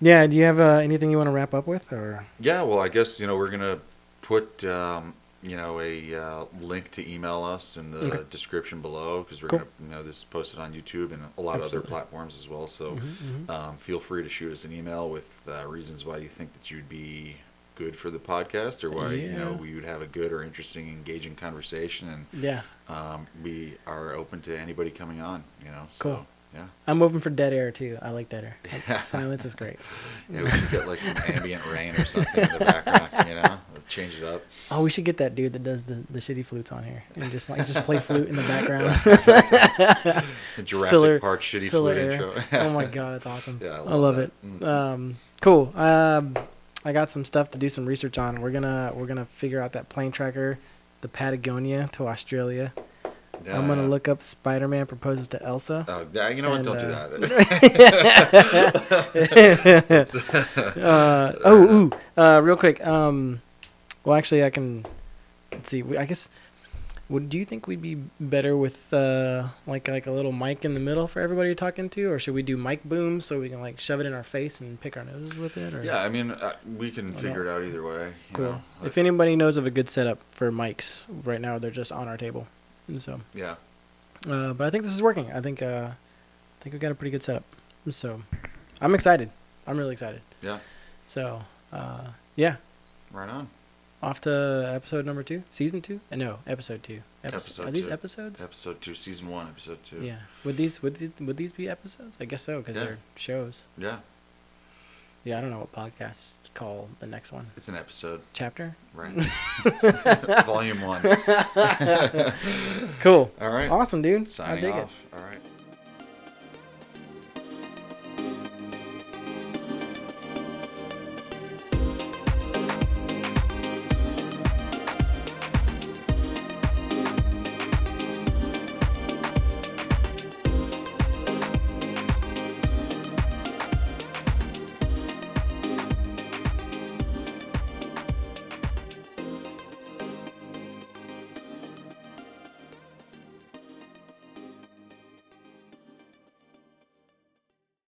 yeah. Do you have uh, anything you want to wrap up with, or? Yeah. Well, I guess you know we're gonna put um, you know a uh, link to email us in the okay. description below because we're cool. gonna you know this is posted on YouTube and a lot Absolutely. of other platforms as well. So mm-hmm, mm-hmm. Um, feel free to shoot us an email with uh, reasons why you think that you'd be good for the podcast or why yeah. you know we would have a good or interesting engaging conversation and yeah um we are open to anybody coming on you know so cool. yeah I'm open for dead air too. I like dead air. Yeah. Silence is great. Yeah, we should get like some ambient rain or something in the background, you know. change it up. Oh, we should get that dude that does the, the shitty flutes on here and just like just play flute in the background. The Jurassic filler, Park shitty flute intro. Oh my god, that's awesome. Yeah, I love, I love it. Mm-hmm. Um, cool. Um, I got some stuff to do some research on. We're gonna we're gonna figure out that plane tracker, the Patagonia to Australia. Yeah, I'm going to look up Spider-Man Proposes to Elsa. Oh, you know what? Don't uh, do that. uh, oh, ooh, uh, real quick. Um, well, actually, I can... Let's see. I guess... Would, do you think we'd be better with uh, like like a little mic in the middle for everybody you're talking to? Or should we do mic booms so we can like shove it in our face and pick our noses with it? Or? Yeah, I mean, uh, we can oh, figure no. it out either way. You cool. know, like, if anybody knows of a good setup for mics right now, they're just on our table. So yeah, uh, but I think this is working. I think uh, I think we got a pretty good setup. So I'm excited. I'm really excited. Yeah. So uh, yeah. Right on. Off to episode number two, season two. Uh, no, episode two. Episode, episode are two. These episodes? Episode two, season one, episode two. Yeah. Would these would these, would these be episodes? I guess so because yeah. they're shows. Yeah. Yeah, I don't know what podcasts call the next one. It's an episode. Chapter? Right. Volume one. Cool. All right. Awesome, dude. Signing I dig off. It. All right.